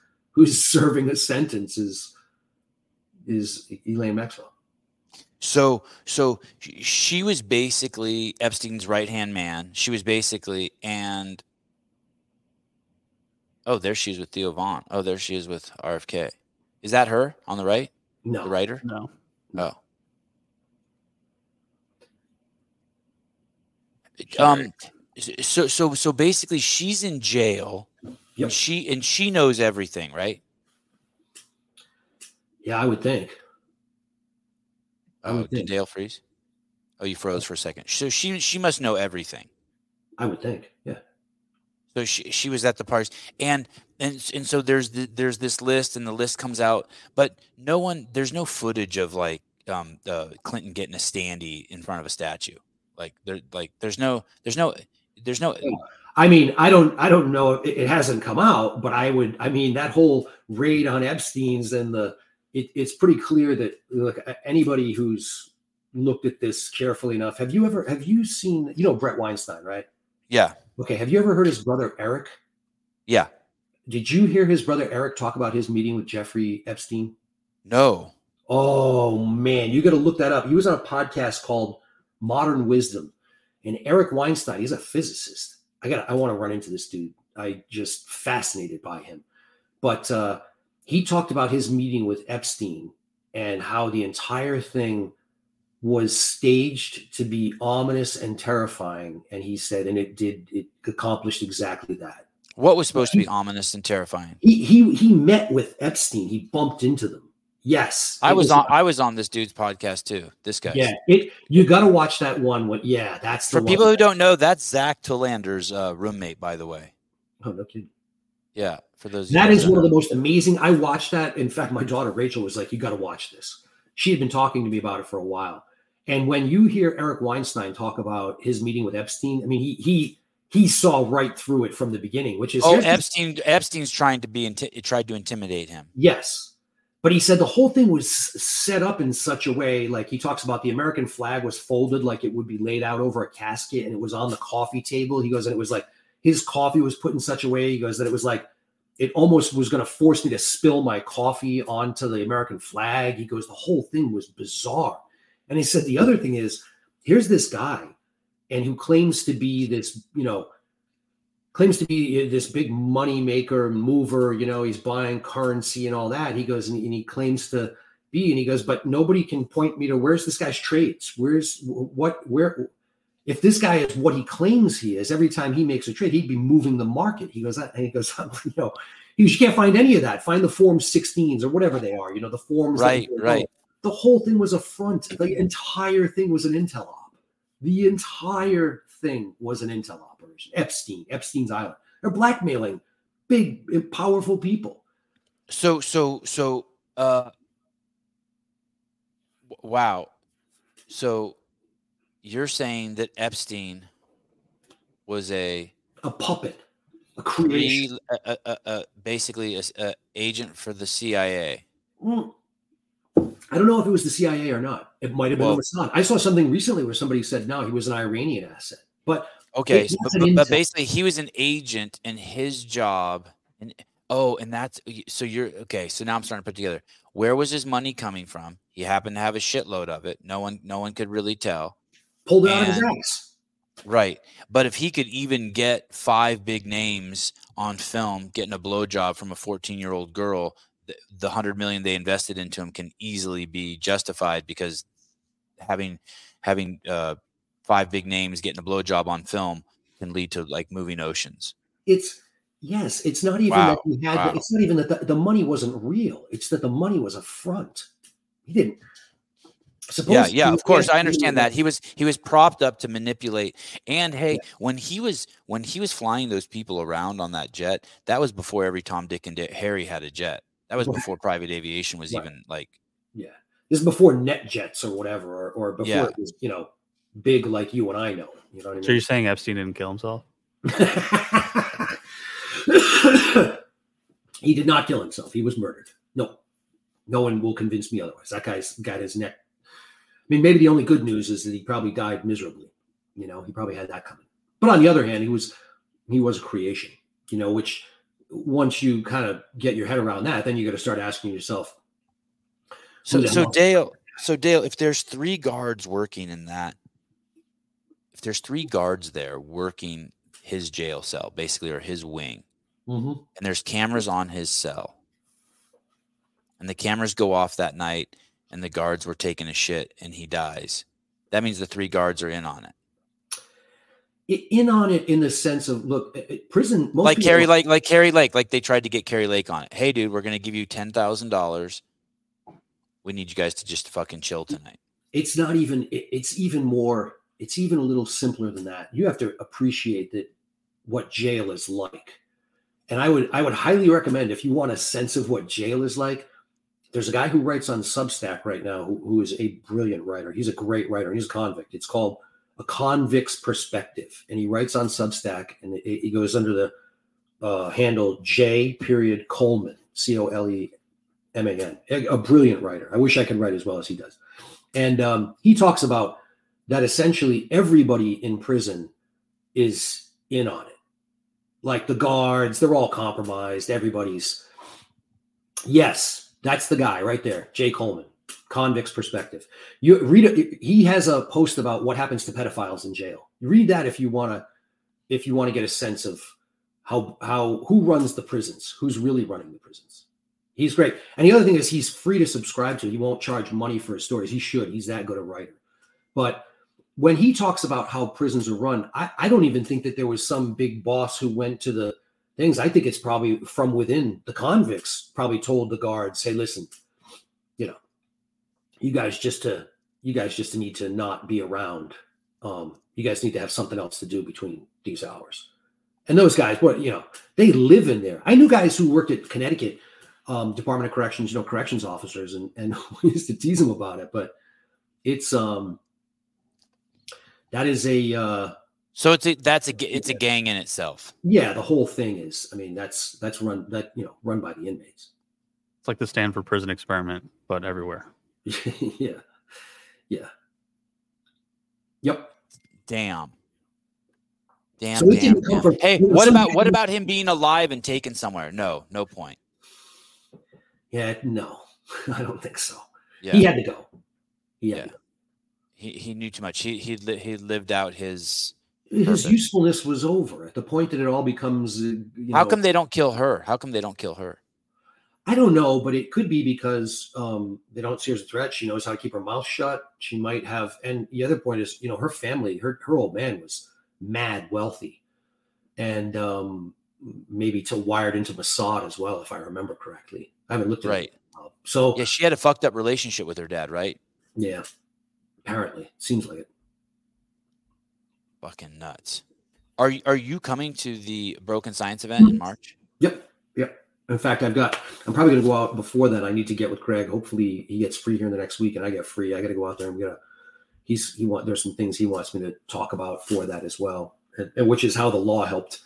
serving a sentence is Ghislaine Maxwell. So she was basically Epstein's right-hand man. She was basically, and oh, there she is with Theo Vaughn. Oh, there she is with RFK. Is that her on the right? No. The writer? No. Oh. Sorry. So basically she's in jail. Yep. She knows everything, right? Yeah, I would think. Did Dale freeze? Oh, you froze for a second. So she must know everything. I would think, yeah. So she was at the parties, and so there's this list, and the list comes out, but there's no footage of like Clinton getting a standee in front of a statue. Like there's no. I mean, I don't know. It hasn't come out, but I mean, that whole raid on Epstein's and it's pretty clear that, look, anybody who's looked at this carefully enough, have you seen, you know, Brett Weinstein, right? Yeah. Okay. Have you ever heard his brother, Eric? Yeah. Did you hear his brother, Eric, talk about his meeting with Jeffrey Epstein? No. Oh man. You got to look that up. He was on a podcast called Modern Wisdom, and Eric Weinstein, he's a physicist. I want to run into this dude. I just fascinated by him. But he talked about his meeting with Epstein and how the entire thing was staged to be ominous and terrifying. And he said, and it accomplished exactly that. What was supposed to be ominous and terrifying? He met with Epstein. He bumped into them. Yes, I was on this dude's podcast too. This guy. Yeah, you got to watch that one. Yeah, that's the for one. People who don't know. That's Zach Talander's roommate, by the way. Oh, no kidding. Yeah, for those. That is one of the most amazing. I watched that. In fact, my daughter Rachel was like, "You got to watch this." She had been talking to me about it for a while. And when you hear Eric Weinstein talk about his meeting with Epstein, I mean, he saw right through it from the beginning, which is Epstein's trying to intimidate him. Yes. But he said the whole thing was set up in such a way, like he talks about the American flag was folded like it would be laid out over a casket, and it was on the coffee table. He goes, and it was like his coffee was put in such a way, he goes, that it was like it almost was going to force me to spill my coffee onto the American flag. He goes, the whole thing was bizarre. And he said the other thing is, here's this guy, and who claims to be this, you know, claims to be this big money maker, mover, you know, he's buying currency and all that. He goes and he claims to be, and he goes, but nobody can point me to where's this guy's trades? Where, if this guy is what he claims he is, every time he makes a trade, he'd be moving the market. He goes, you know, you can't find any of that. Find the Form 16s or whatever they are, you know, the forms. Right. The whole thing was a front. The entire thing was an intel op. The entire thing was an intel operation. Epstein's Island. They're blackmailing big, powerful people. So, wow. So you're saying that Epstein was a puppet, a creation, basically an agent for the CIA. Mm. I don't know if it was the CIA or not. It might have been Mossad. I saw something recently where somebody said, no, he was an Iranian asset. But okay, but basically he was an agent, and his job. And that's so you're okay. So now I'm starting to put together, where was his money coming from? He happened to have a shitload of it. No one could really tell. Pulled it out of his ass. Right. But if he could even get five big names on film getting a blowjob from a 14-year-old girl, the $100 million they invested into him can easily be justified, because having five big names getting a blowjob on film can lead to like moving oceans. It's not even that he had. Wow. It's not even that the money wasn't real. It's that the money was a front. He didn't. Of course, I understand that he was propped up to manipulate. And when he was flying those people around on that jet, that was before every Tom, Dick, and Harry had a jet. That was before private aviation was even like. Yeah, this is before net jets or whatever, or before it was, you know, big like you and I know. You know what I mean? So you're saying Epstein didn't kill himself? He did not kill himself. He was murdered. No one will convince me otherwise. That guy's got his neck. I mean, maybe the only good news is that he probably died miserably. You know, he probably had that coming. But on the other hand, he was a creation, you know, which once you kind of get your head around that, then you got to start asking yourself. So Dale, if there's three guards working in that, if there's three guards there working his jail cell, basically, or his wing, and there's cameras on his cell, and the cameras go off that night, and the guards were taking a shit, and he dies. That means the three guards are in on it. In on it in the sense of, look, prison. Like Carrie Lake, like they tried to get Carrie Lake on it. Hey, dude, we're going to give you $10,000. We need you guys to just fucking chill tonight. It's not even. It's even more. It's even a little simpler than that. You have to appreciate that what jail is like. And I would highly recommend, if you want a sense of what jail is like, there's a guy who writes on Substack right now who is a brilliant writer. He's a great writer, and he's a convict. It's called A Convict's Perspective, and he writes on Substack, and he goes under the handle J.Coleman, Coleman. A brilliant writer. I wish I could write as well as he does. And he talks about that essentially everybody in prison is in on it. Like the guards, they're all compromised. Everybody's. Yes, that's the guy right there, Jay Coleman, Convict's Perspective. You read it. He has a post about what happens to pedophiles in jail. You read that if you want to get a sense of who runs the prisons, who's really running the prisons. He's great. And the other thing is, he's free to subscribe to. He won't charge money for his stories. He should. He's that good a writer. But when he talks about how prisons are run, I don't even think that there was some big boss who went to the things. I think it's probably from within. The convicts probably told the guards, "Hey, listen, you know, you guys just need to not be around. You guys need to have something else to do between these hours." And those guys, they live in there. I knew guys who worked at Connecticut Department of Corrections, corrections officers, and we used to tease them about it. But it's that is a it's a gang in itself. Yeah, the whole thing is. I mean, that's run by the inmates. It's like the Stanford prison experiment, but everywhere. Yeah. Yep. Damn. So it didn't come from. Hey, what about him being alive and taken somewhere? No point. Yeah, no, I don't think so. Yeah. He had to go. he knew too much. He lived out his usefulness was over at the point that it all becomes. How come they don't kill her? I don't know, but it could be because they don't see her as a threat. She knows how to keep her mouth shut. She might have, and the other point is, her family, her old man was mad wealthy, and maybe wired into Mossad as well, if I remember correctly. I haven't looked at it. So yeah, she had a fucked up relationship with her dad, right? Yeah, apparently, seems like it. Fucking nuts. Are you coming to the Broken Science event in March? Yep. In fact, I'm probably going to go out before that. I need to get with Greg. Hopefully he gets free here in the next week and I get free. I got to go out there. There's some things he wants me to talk about for that as well. And which is how the law helped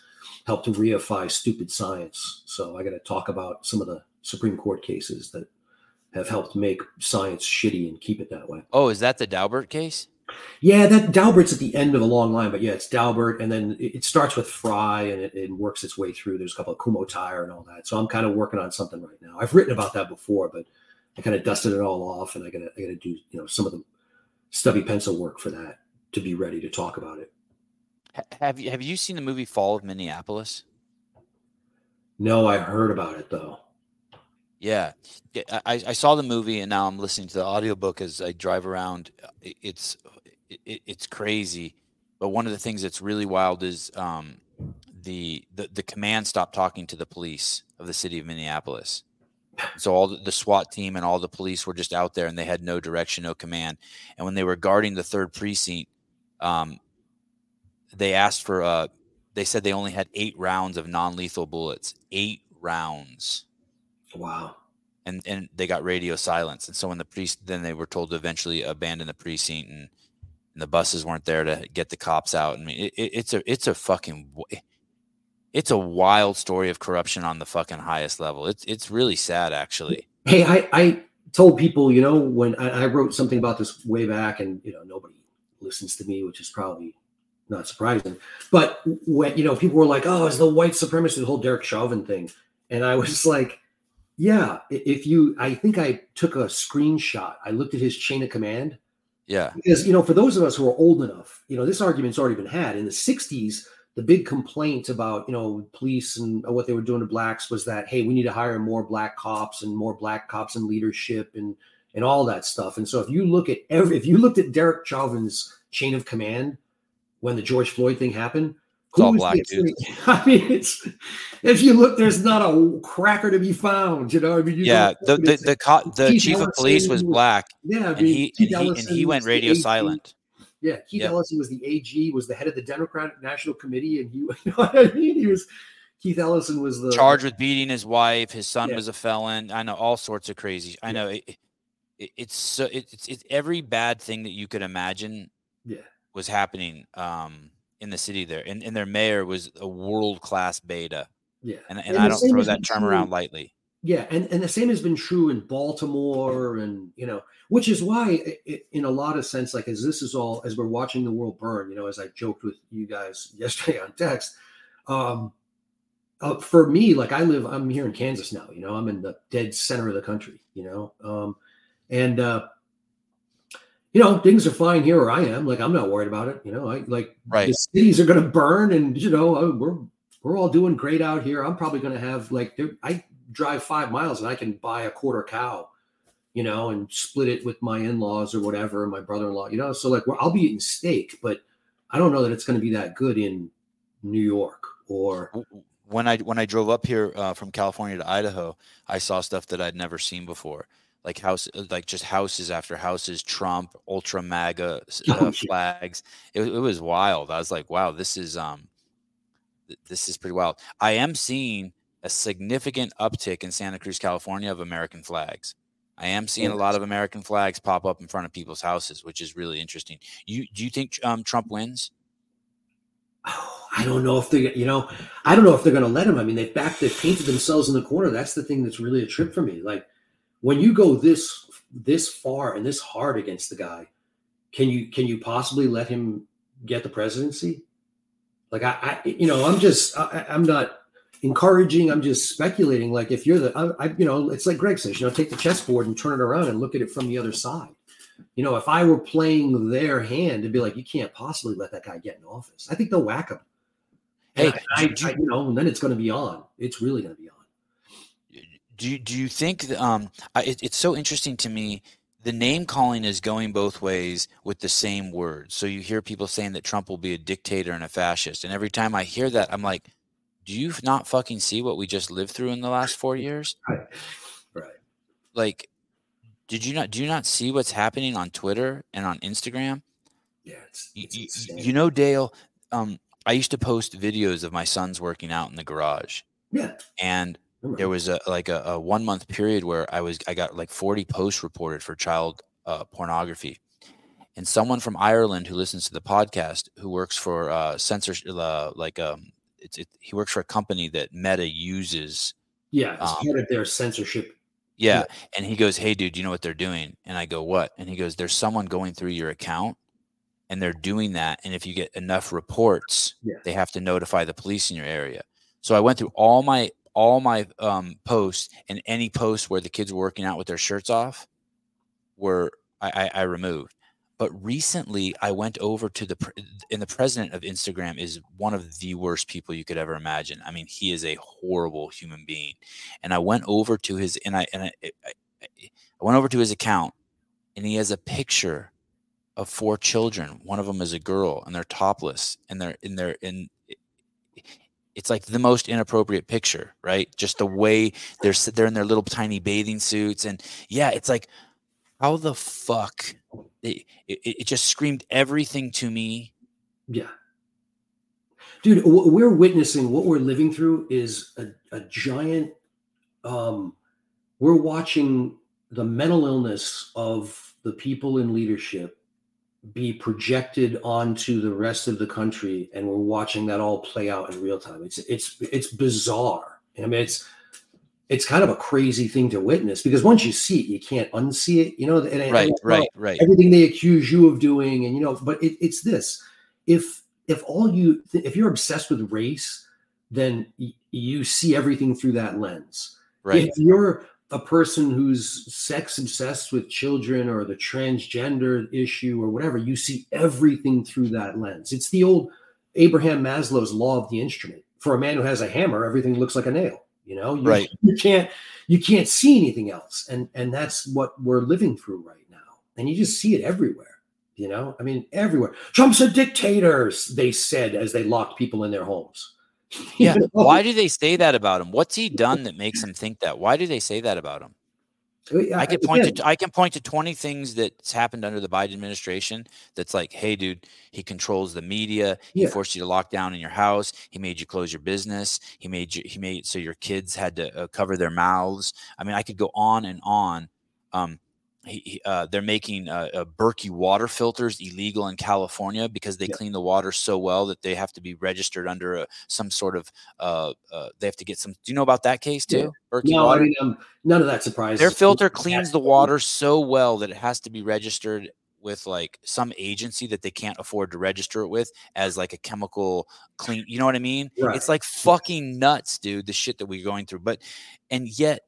to reify stupid science. So I got to talk about some of the Supreme Court cases that have helped make science shitty and keep it that way. Oh, is that the Daubert case? Yeah, that Daubert's at the end of a long line, but yeah, it's Daubert, and then it starts with Fry, and it works its way through. There's a couple of Kumho-Tyre and all that. So I'm kind of working on something right now. I've written about that before, but I kind of dusted it all off, and I gotta do some of the stubby pencil work for that to be ready to talk about it. Have you seen the movie Fall of Minneapolis? No, I heard about it though. Yeah, I saw the movie, and now I'm listening to the audiobook as I drive around. It's crazy, but one of the things that's really wild is the command stopped talking to the police of the city of Minneapolis. So all the SWAT team and all the police were just out there, and they had no direction, no command. And when they were guarding the third precinct, they asked for they said they only had 8 rounds of non-lethal bullets. 8 rounds. Wow. And they got radio silence. And so then they were told to eventually abandon the precinct, and the buses weren't there to get the cops out. I mean, it's a wild story of corruption on the fucking highest level. It's really sad, actually. Hey, I told people, when I wrote something about this way back, and nobody listens to me, which is probably not surprising. But when, people were like, oh, it's the white supremacy, the whole Derek Chauvin thing. And I was like, yeah, I think I took a screenshot. I looked at his chain of command. Yeah. Because, for those of us who are old enough, this argument's already been had. In the 60s, the big complaint about, police and what they were doing to blacks was that, hey, we need to hire more black cops in leadership and all that stuff. And so if you look at if you looked at Derek Chauvin's chain of command when the George Floyd thing happened, it's all black dudes. I mean, if you look, there's not a cracker to be found. Yeah, the chief of police was black. Yeah, he went radio silent. Yeah, Keith Ellison was the AG, was the head of the Democratic National Committee, and Keith Ellison was the charged with beating his wife. His son was a felon. I know all sorts of crazy. I know it's every bad thing that you could imagine. Yeah, was happening. In the city there, and their mayor was a world-class beta. Yeah. And I don't throw that term around lightly. Yeah. And the same has been true in Baltimore, and, which is why in a lot of sense, like, as we're watching the world burn, as I joked with you guys yesterday on text, for me, like, I'm here in Kansas now, I'm in the dead center of the country, things are fine here where I am. Like, I'm not worried about it. The cities are going to burn, and, we're all doing great out here. I'm probably going to have, like, I drive 5 miles and I can buy a quarter cow, and split it with my in-laws or whatever, and my brother-in-law, So, like, I'll be eating steak, but I don't know that it's going to be that good in New York. Or when I drove up here from California to Idaho, I saw stuff that I'd never seen before. Like just houses after houses, Trump, ultra MAGA flags. It was wild. I was like, wow, this is pretty wild. I am seeing a significant uptick in Santa Cruz, California, of American flags. I am seeing a lot of American flags pop up in front of people's houses, which is really interesting. Do you think Trump wins? Oh, I don't know if they, I don't know if they're going to let him. I mean, they've painted themselves in the corner. That's the thing that's really a trip for me. Like, when you go this far and this hard against the guy, can you possibly let him get the presidency? Like, I'm not encouraging. I'm just speculating. Like, if you're it's like Greg says, take the chessboard and turn it around and look at it from the other side. You know, if I were playing their hand, it'd be like, you can't possibly let that guy get in office. I think they'll whack him. Hey, and then it's going to be on. It's really going to be on. Do you think it's so interesting to me? The name calling is going both ways with the same words. So you hear people saying that Trump will be a dictator and a fascist. And every time I hear that, I'm like, do you not fucking see what we just lived through in the last 4 years? Right. Like, do you not see what's happening on Twitter and on Instagram? Yeah. It's you know, Dale, I used to post videos of my sons working out in the garage. Yeah. And there was a 1 month period where I got like 40 posts reported for child pornography, and someone from Ireland who listens to the podcast, who works for he works for a company that Meta uses. Yeah, it's part of their censorship. Yeah, and he goes, "Hey, dude, you know what they're doing?" And I go, "What?" And he goes, "There's someone going through your account, and they're doing that. And if you get enough reports, they have to notify the police in your area." So I went through all my posts, and any posts where the kids were working out with their shirts off were I removed. But recently I went over to the president of Instagram is one of the worst people you could ever imagine. I mean, he is a horrible human being. And I went over to his, account, and he has a picture of four children. One of them is a girl, and they're topless, and it's like the most inappropriate picture, right? Just the way they're in their little tiny bathing suits. And yeah, it's like, how the fuck? It just screamed everything to me. Yeah. Dude, what we're living through is a giant, we're watching the mental illness of the people in leadership be projected onto the rest of the country, and we're watching that all play out in real time. It's bizarre. I mean, it's kind of a crazy thing to witness, because once you see it, you can't unsee it. You know, right. Everything they accuse you of doing, and you know, but it's this. If you're obsessed with race, then you see everything through that lens. Right. If you're a person who's sex obsessed with children or the transgender issue or whatever, you see everything through that lens. It's the old Abraham Maslow's law of the instrument. For a man who has a hammer, everything looks like a nail, you know, right. You can't see anything else. And that's what we're living through right now. And you just see it everywhere, you know, I mean, everywhere. Trump's a dictator, they said, as they locked people in their homes. Yeah. Why do they say that about him? What's he done that makes him think that? Why do they say that about him? I can point to 20 things that's happened under the Biden administration that's like, hey, dude, he controls the media. He forced you to lock down in your house. He made you close your business. He made it so your kids had to cover their mouths. I mean, I could go on and on. They're making Berkey water filters illegal in California because they clean the water so well that they have to be registered under some sort of they have to get some. Do you know about that case too? Yeah. No, water? I mean, none of that surprises. Their filter cleans the water so well that it has to be registered with like some agency that they can't afford to register it with as like a chemical clean. You know what I mean? Right. It's like fucking nuts, dude. The shit that we're going through, and yet,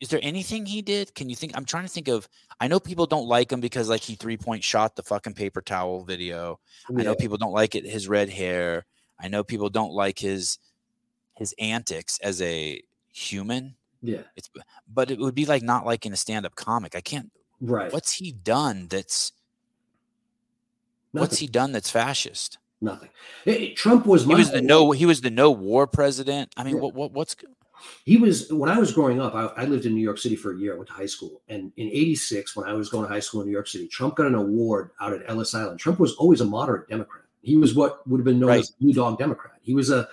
is there anything he did? Can you think? I'm trying to think of. I know people don't like him because, like, he 3-point shot the fucking paper towel video. Yeah. I know people don't like it. His red hair. I know people don't like his antics as a human. Yeah. But it would be like not liking a stand-up comic. I can't. Right. What's he done? What's he done that's fascist? Nothing. Trump was. He was the no war president. I mean, what's. He was, when I was growing up, I lived in New York City for a year. I went to high school. And in 86, when I was going to high school in New York City, Trump got an award out at Ellis Island. Trump was always a moderate Democrat. He was what would have been known as a Blue Dog Democrat. He was a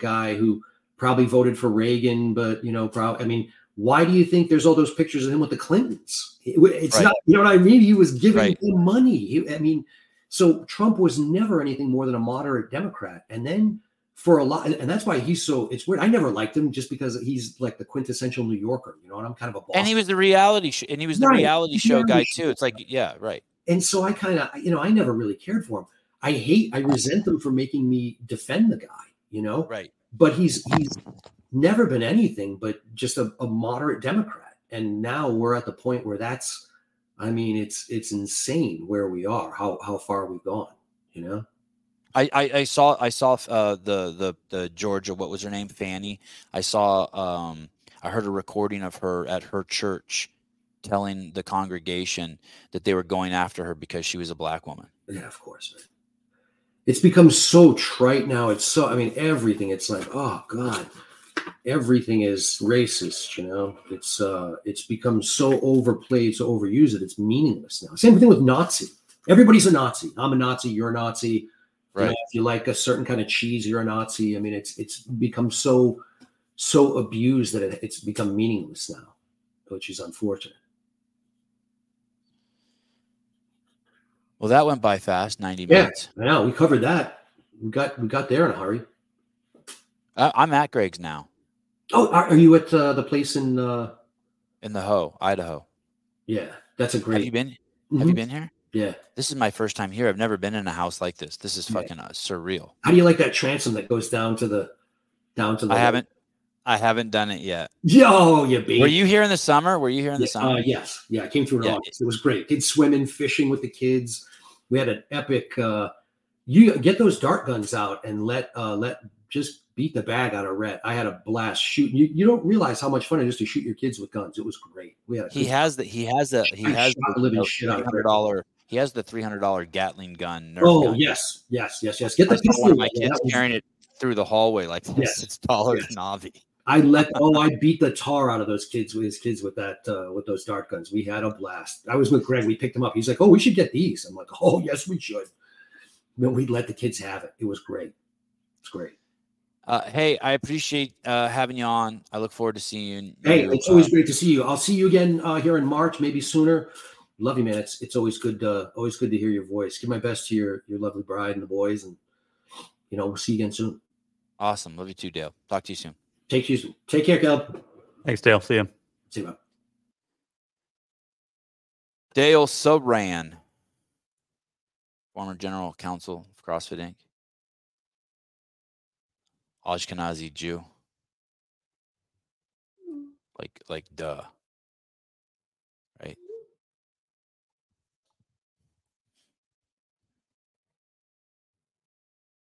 guy who probably voted for Reagan, but, you know, probably, I mean, why do you think there's all those pictures of him with the Clintons? It's not, you know what I mean? He was giving them money. So Trump was never anything more than a moderate Democrat. And then, for a lot, and that's why it's weird. I never liked him just because he's like the quintessential New Yorker, you know, and I'm kind of a boss. And he was the reality show, guy too. It's like, yeah, right. And so I kind of, you know, I never really cared for him. I resent them for making me defend the guy, you know? Right. But he's never been anything but just a moderate Democrat. And now we're at the point where that's, I mean, it's insane where we are, how far we've gone, you know? I saw the Georgia, what was her name? Fannie. I heard a recording of her at her church telling the congregation that they were going after her because she was a black woman. Yeah, of course. Man. It's become so trite now. It's so, I mean, everything, it's like, oh God, everything is racist, you know? It's become so overplayed, so overused that it's meaningless now. Same thing with Nazi. Everybody's a Nazi. I'm a Nazi, you're a Nazi. Right. You know, if you like a certain kind of cheese, you're a Nazi. I mean, it's become so abused that it's become meaningless now, which is unfortunate. Well, that went by fast, 90 minutes. Yeah, I know. We covered that. We got there in a hurry. I'm at Greg's now. Oh, are you at the place in the Ho, Idaho? Yeah, that's a great. Have you been? Mm-hmm. Have you been here? Yeah. This is my first time here. I've never been in a house like this. This is fucking surreal. How do you like that transom that goes down to the I haven't done it yet. Yo, you baby. Were you here in the summer? Yes. Yeah, I came through in August. It was great. Kids swimming, fishing with the kids. We had an epic you get those dart guns out and let just beat the bag out of Rhett. I had a blast shooting. You don't realize how much fun it is to shoot your kids with guns. It was great. He has the $300 Gatling gun. Nerf gun. Yes. Get the pistol. One of my kids carrying it through the hallway like it's taller than Navi. I beat the tar out of those kids with that with those dart guns. We had a blast. I was with Greg. We picked them up. He's like, "Oh, we should get these." I'm like, "Oh, yes, we should." Then we let the kids have it. It was great. It's great. Hey, I appreciate having you on. I look forward to seeing you. Hey, it's always great to see you. I'll see you again here in March, maybe sooner. Love you, man. It's always good to hear your voice. Give my best to your lovely bride and the boys, and you know we'll see you again soon. Awesome. Love you too, Dale. Talk to you soon. Take care, Caleb. Thanks, Dale. See you. See you, man. Dale Saran, former general counsel of CrossFit Inc. Ashkenazi Jew. Like duh. Right.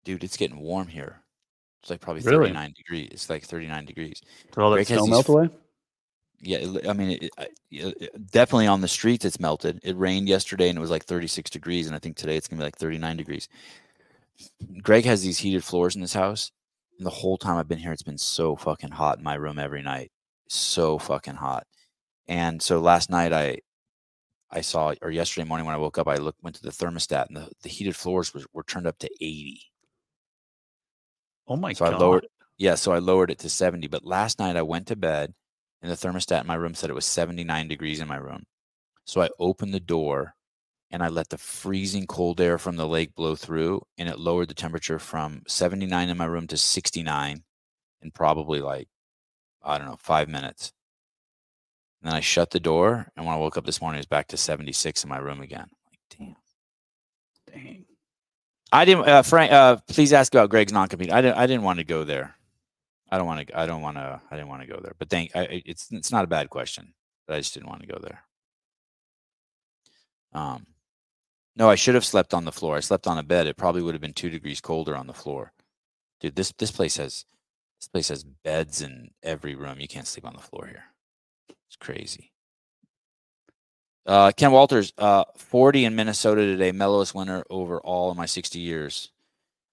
Dude, it's getting warm here. It's like probably 39 degrees. It's like 39 degrees. Did all that snow melt away? Yeah, I mean, it definitely on the streets it's melted. It rained yesterday and it was like 36 degrees, and I think today it's going to be like 39 degrees. Greg has these heated floors in this house, and the whole time I've been here, it's been so fucking hot in my room every night. So fucking hot. And so last night I saw, or yesterday morning when I woke up, I went to the thermostat, and the heated floors were turned up to 80. Oh my God. So I lowered it to 70. But last night I went to bed and the thermostat in my room said it was 79 degrees in my room. So I opened the door and I let the freezing cold air from the lake blow through, and it lowered the temperature from 79 in my room to 69 in probably 5 minutes. And then I shut the door, and when I woke up this morning, it was back to 76 in my room again. Like, Dang. I didn't, Frank. Please ask about Greg's non-compete. I didn't want to go there. I didn't want to go there. But it's not a bad question. But I just didn't want to go there. No, I should have slept on the floor. I slept on a bed. It probably would have been 2 degrees colder on the floor. Dude, this place has beds in every room. You can't sleep on the floor here. It's crazy. Ken Walters, 40 in Minnesota today, mellowest winter overall in my 60 years.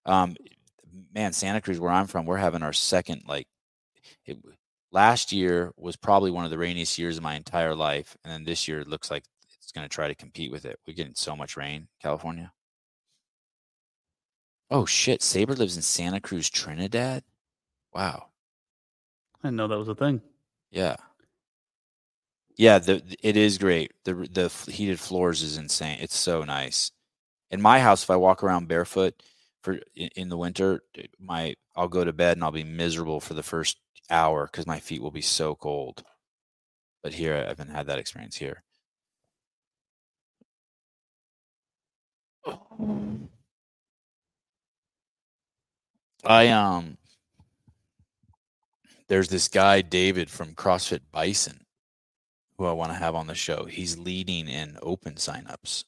Man, Santa Cruz, where I'm from, we're having our second, last year was probably one of the rainiest years of my entire life. And then this year it looks like it's going to try to compete with it. We're getting so much rain, California. Oh, shit. Saber lives in Santa Cruz, Trinidad. Wow. I didn't know that was a thing. Yeah. Yeah, it is great. The heated floors is insane. It's so nice. In my house, if I walk around barefoot in the winter, I'll go to bed and I'll be miserable for the first hour because my feet will be so cold. But here, I haven't had that experience here. There's this guy David from CrossFit Bison. who I want to have on the show. He's leading in open signups.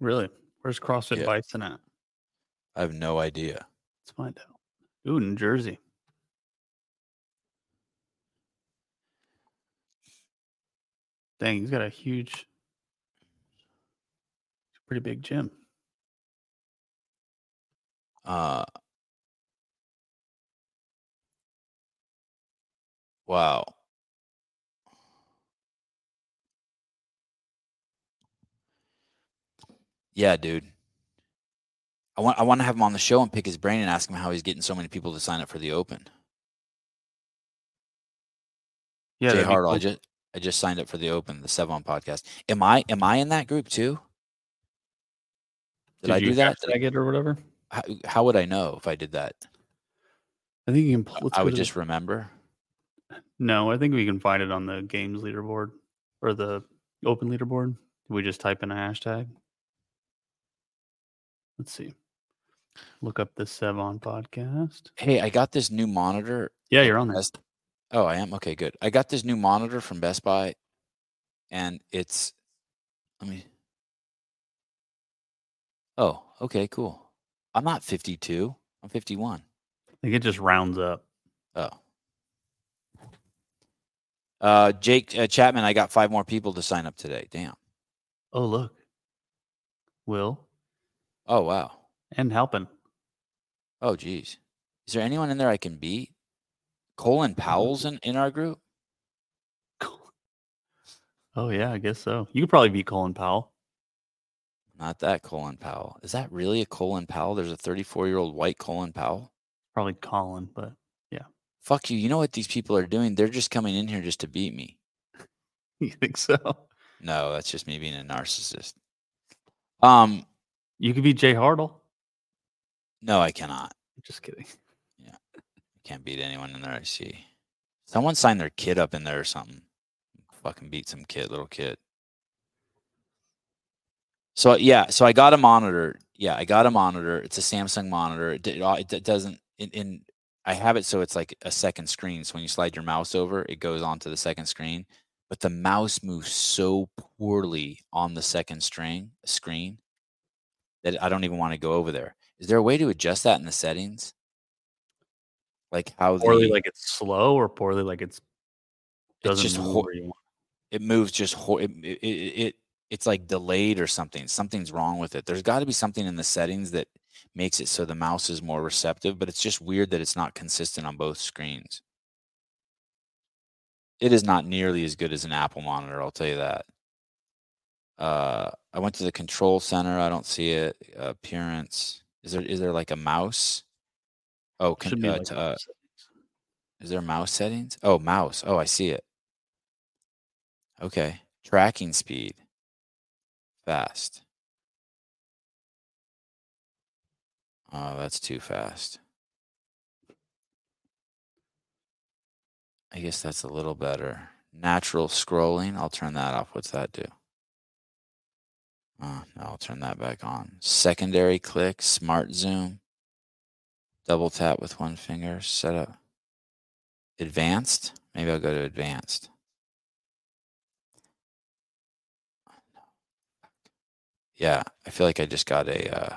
Really? Where's CrossFit Bison at? I have no idea. Let's find out. Ooh, New Jersey. Dang, he's got a huge, pretty big gym. Wow. Yeah, dude. I want to have him on the show and pick his brain and ask him how he's getting so many people to sign up for the Open. Yeah, Jay Hart, cool. I just signed up for the Open, the Sevon podcast. Am I in that group too? Did I do that? Did I get it or whatever? How would I know if I did that? I think you can. I would just remember. No, I think we can find it on the games leaderboard or the Open leaderboard. We just type in a hashtag. Let's see. Look up the Sevon podcast. Hey, I got this new monitor. Yeah, you're on this. Oh, I am? Okay, good. I got this new monitor from Best Buy, and it's, oh, okay, cool. I'm not 52. I'm 51. I think it just rounds up. Oh. Jake Chapman, I got 5 more people to sign up today. Damn. Oh, look. Will. Oh, wow. And helping. Oh, geez. Is there anyone in there I can beat? Colin Powell's in our group? Oh, yeah, I guess so. You could probably beat Colin Powell. Not that Colin Powell. Is that really a Colin Powell? There's a 34-year-old white Colin Powell? Probably Colin, but yeah. Fuck you. You know what these people are doing? They're just coming in here just to beat me. You think so? No, that's just me being a narcissist. You could be Jay Hartle. No, I cannot. Just kidding. Yeah. I can't beat anyone in there, I see. Someone signed their kid up in there or something. Fucking beat some kid, little kid. So I got a monitor. Yeah, I got a monitor. It's a Samsung monitor. I have it so it's like a second screen. So when you slide your mouse over, it goes onto the second screen. But the mouse moves so poorly on the second screen. That I don't even want to go over there. Is there a way to adjust that in the settings? Like how poorly, like it's slow, or poorly, like it moves just it's like delayed or something. Something's wrong with it. There's got to be something in the settings that makes it so the mouse is more receptive. But it's just weird that it's not consistent on both screens. It is not nearly as good as an Apple monitor. I'll tell you that. I went to the control center. I don't see it. Appearance. Is there like a mouse? Oh, is there mouse settings? Oh, mouse. Oh, I see it. Okay. Tracking speed. Fast. Oh, that's too fast. I guess that's a little better. Natural scrolling. I'll turn that off. What's that do? No, I'll turn that back on. Secondary click, smart zoom, double tap with one finger, set up. Advanced? Maybe I'll go to advanced. Yeah, I feel like I just got I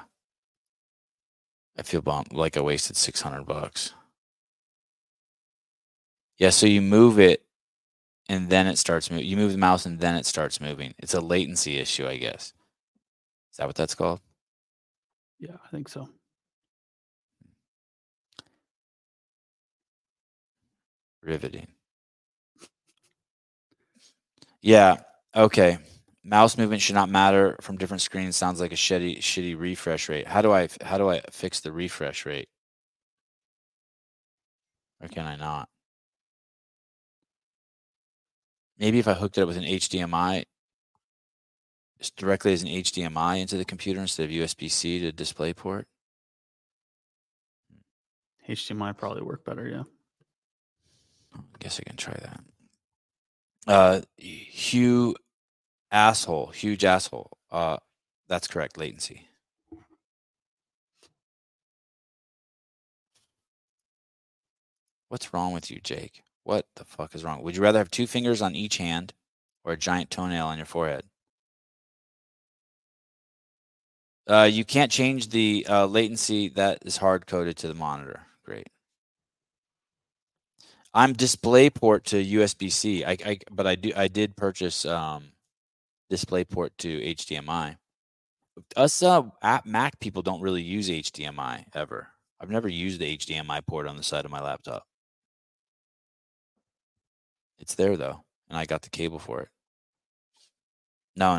feel bummed, like I wasted $600. Yeah, so you move it. And then it starts moving. You move the mouse and then it starts moving. It's a latency issue, I guess. Is that what that's called? Yeah, I think so. Riveting. Yeah, okay. Mouse movement should not matter from different screens. Sounds like a shitty refresh rate. How do I fix the refresh rate? Or can I not? Maybe if I hooked it up with an HDMI, just directly as an HDMI into the computer instead of USB-C to DisplayPort. HDMI probably work better, yeah. I guess I can try that. Huge asshole. That's correct, latency. What's wrong with you, Jake? What the fuck is wrong? Would you rather have two fingers on each hand or a giant toenail on your forehead? You can't change the latency that is hard-coded to the monitor. Great. I'm DisplayPort to USB-C. I did purchase DisplayPort to HDMI. Us Mac people don't really use HDMI ever. I've never used the HDMI port on the side of my laptop. It's there though, and I got the cable for it. No.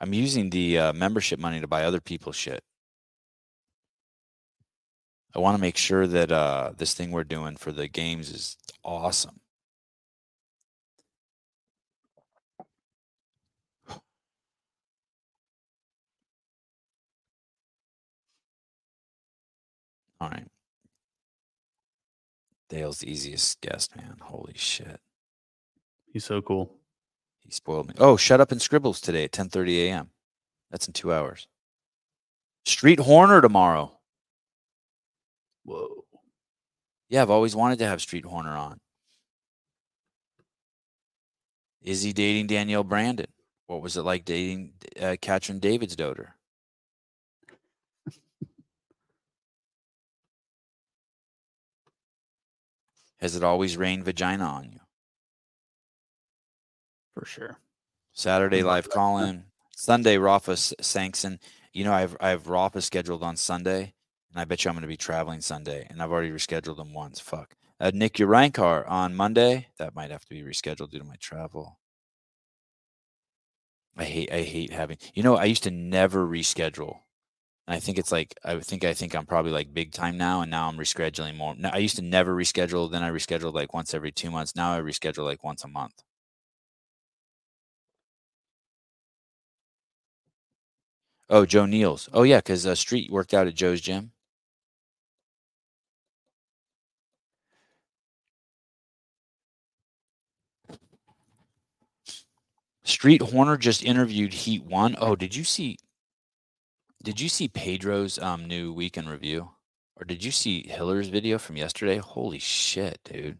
I'm using the membership money to buy other people's shit. I want to make sure that this thing we're doing for the games is awesome. All right. Dale's the easiest guest, man. Holy shit. He's so cool. He spoiled me. Oh, Shut Up and Scribbles today at 10:30 a.m. That's in 2 hours. Street Horner tomorrow. Whoa. Yeah, I've always wanted to have Street Horner on. Is he dating Danielle Brandon? What was it like dating Katrin David's daughter? Has it always rained vagina on you? For sure. Saturday live call-in. Sunday, Rafa Sankson. You know, I have Rafa scheduled on Sunday, and I bet you I'm going to be traveling Sunday, and I've already rescheduled him once. Fuck. Nick Urankar on Monday. That might have to be rescheduled due to my travel. I hate having... You know, I used to never reschedule. And I think it's like, I think I'm probably like big time now, and now I'm rescheduling more. Now, I used to never reschedule. Then I rescheduled like once every 2 months. Now I reschedule like once a month. Oh, Joe Neals. Oh, yeah, because Street worked out at Joe's gym. Street Horner just interviewed Heat 1. Oh, did you see Pedro's new Week in Review? Or did you see Hiller's video from yesterday? Holy shit, dude.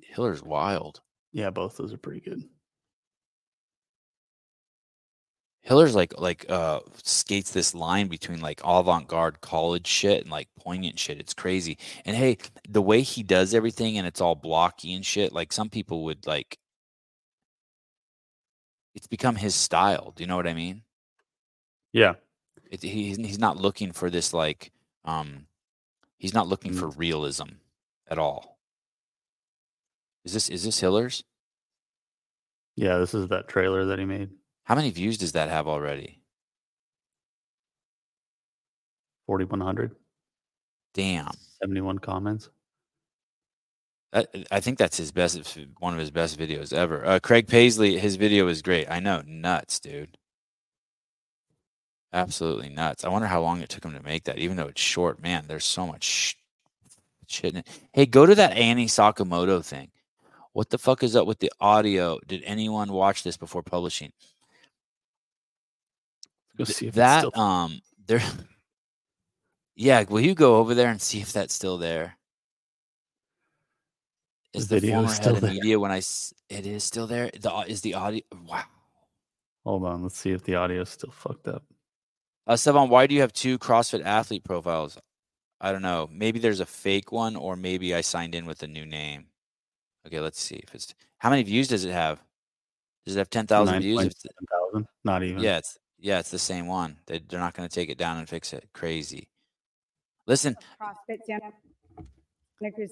Hiller's wild. Yeah, both those are pretty good. Hiller's like skates this line between like avant-garde college shit and like poignant shit. It's crazy. And hey, the way he does everything and it's all blocky and shit, like some people would like, it's become his style. Do you know what I mean? Yeah. He's not looking for this like he's not looking for realism at all. Is this Hiller's? Yeah, this is that trailer that he made. How many views does that have already? 4,100. Damn. 71 comments. I think that's his best, one of his best videos ever. Craig Paisley, his video is great. I know, nuts, dude. Absolutely nuts. I wonder how long it took him to make that, even though it's short. Man, there's so much shit in it. Hey, go to that Annie Sakamoto thing. What the fuck is up with the audio? Did anyone watch this before publishing? Go see if that it's still... there. Yeah, will you go over there and see if that's still there? Is the video still there? Media when it is still there. Is the audio? Wow. Hold on, let's see if the audio is still fucked up. Sevan, why do you have two CrossFit athlete profiles? I don't know. Maybe there's a fake one, or maybe I signed in with a new name. Okay, let's see if it's. How many views does it have? Does it have 10,000 views? 10,000? Not even. Yeah, it's the same one. They're not going to take it down and fix it. Crazy. Listen. CrossFit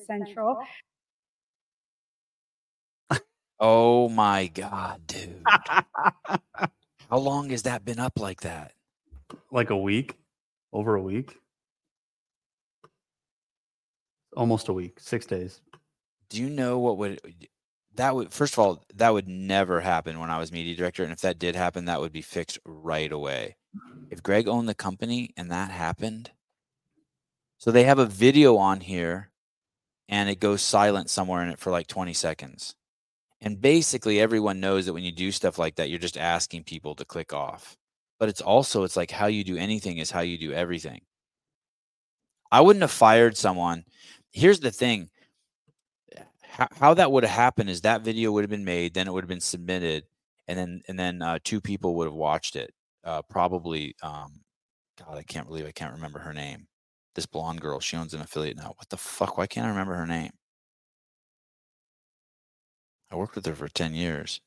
Central. Oh my God, dude. How long has that been up like that? Like a week? Over a week? Almost a week. 6 days. Do you know that would never happen when I was media director. And if that did happen, that would be fixed right away. If Greg owned the company and that happened. So they have a video on here and it goes silent somewhere in it for like 20 seconds. And basically, everyone knows that when you do stuff like that, you're just asking people to click off. But it's like how you do anything is how you do everything. I wouldn't have fired someone. Here's the thing. how that would have happened is that video would have been made, then it would have been submitted, and then two people would have watched it. Probably, God, I can't remember her name. This blonde girl, she owns an affiliate now. What the fuck? Why can't I remember her name? I worked with her for 10 years.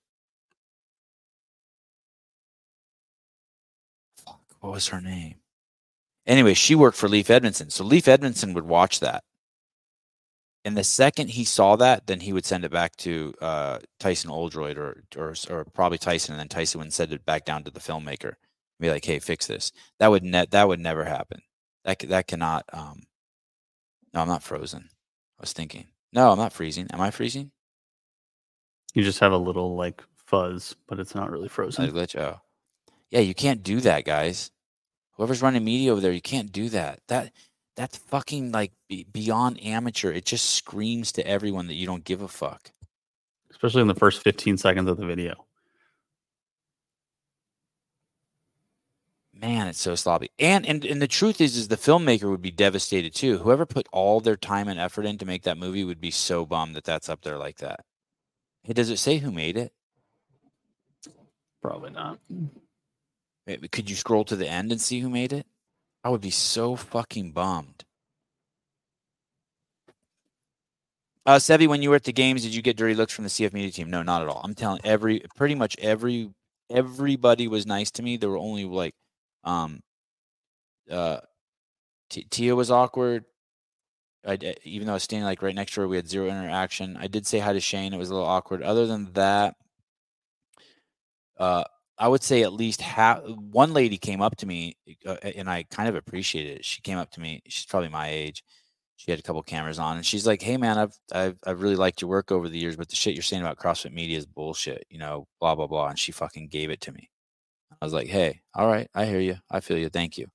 Fuck, what was her name? Anyway, she worked for Leif Edmondson. So Leif Edmondson would watch that. And the second he saw that, then he would send it back to Tyson Oldroyd or probably Tyson, and then Tyson would send it back down to the filmmaker and be like, "Hey, fix this." That would never happen. That cannot. No, I'm not frozen. I was thinking. No, I'm not freezing. Am I freezing? You just have a little like fuzz, but it's not really frozen. Not a glitch. Oh, yeah. You can't do that, guys. Whoever's running media over there, you can't do that. That's fucking like beyond amateur. It just screams to everyone that you don't give a fuck. Especially in the first 15 seconds of the video. Man, it's so sloppy. And the truth is the filmmaker would be devastated too. Whoever put all their time and effort in to make that movie would be so bummed that that's up there like that. Hey, does it say who made it? Probably not. Could you scroll to the end and see who made it? I would be so fucking bummed. Sevy, when you were at the games, did you get dirty looks from the CF media team? No, not at all. I'm telling everybody was nice to me. There were only like, Tia was awkward. Even though I was standing like right next to her, we had zero interaction. I did say hi to Shane. It was a little awkward. Other than that, I would say at least one lady came up to me, and I kind of appreciated it. She came up to me. She's probably my age. She had a couple cameras on, and she's like, "Hey, man, I've really liked your work over the years, but the shit you're saying about CrossFit Media is bullshit, you know, blah, blah, blah." And she fucking gave it to me. I was like, "Hey, all right, I hear you. I feel you. Thank you."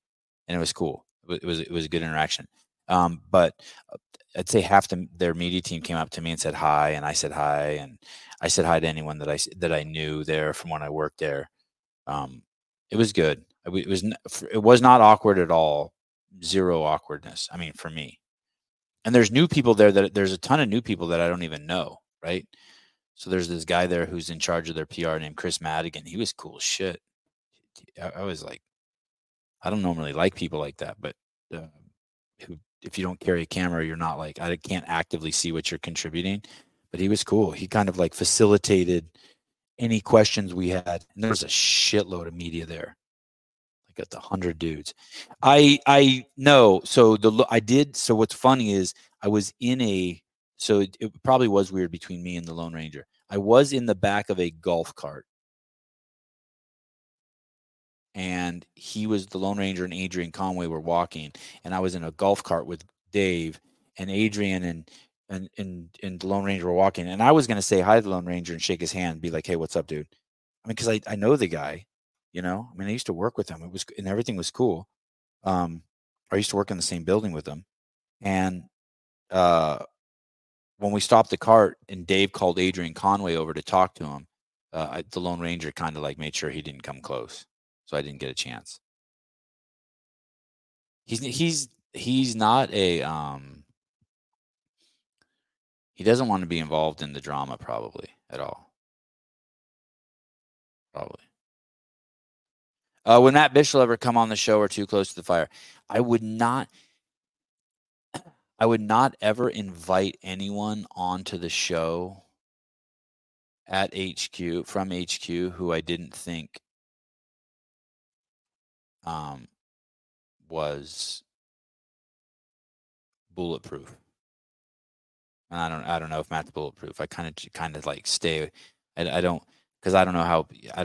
And it was cool. It was a good interaction. But I'd say half their media team came up to me and said hi, and I said hi, and I said hi to anyone that I knew there from when I worked there. It was good. It was not awkward at all. Zero awkwardness. I mean, for me. And there's new people there there's a ton of new people that I don't even know, right? So there's this guy there who's in charge of their PR named Chris Madigan. He was cool as shit. I was like, I don't normally like people like that, but if you don't carry a camera, you're not like, I can't actively see what you're contributing, but he was cool. He kind of like facilitated any questions we had. And there was a shitload of media there. I got 100 dudes. I know. So what's funny is I was it probably was weird between me and the Lone Ranger. I was in the back of a golf cart. And he was the Lone Ranger, and Adrian Conway were walking, and I was in a golf cart with Dave, and Adrian and the Lone Ranger were walking, and I was going to say hi to the Lone Ranger and shake his hand and be like, "Hey, what's up, dude?" I mean, because I know the guy, you know. I mean, I used to work with him. It was, and everything was cool. I used to work in the same building with him, and when we stopped the cart and Dave called Adrian Conway over to talk to him, the Lone Ranger kind of like made sure he didn't come close. So I didn't get a chance. He's not a he doesn't want to be involved in the drama probably at all. Probably. Would Matt Bish ever come on the show or Too Close to the Fire? I would not ever invite anyone onto the show at HQ from HQ who I didn't think was bulletproof. And I don't know if Matt's bulletproof. I kind of like stay. I don't, because I don't know how. I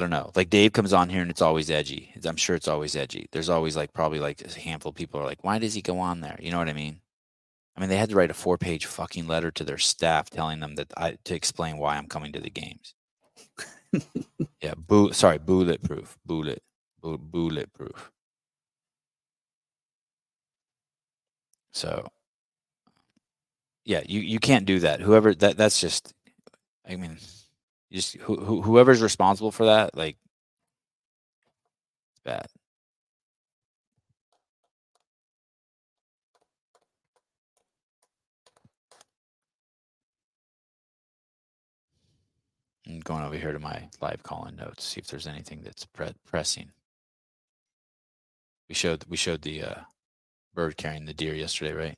don't know. Like Dave comes on here and it's always edgy. I'm sure it's always edgy. There's always like probably like a handful of people are like, "Why does he go on there?" You know what I mean? I mean, they had to write a 4-page fucking letter to their staff telling them that to explain why I'm coming to the games. Yeah, bulletproof. Bulletproof. So, yeah, you can't do that. Whoever that's just, I mean, just whoever's responsible for that, like, it's bad. I'm going over here to my live call-in notes, see if there's anything that's pressing. We showed the bird carrying the deer yesterday, right?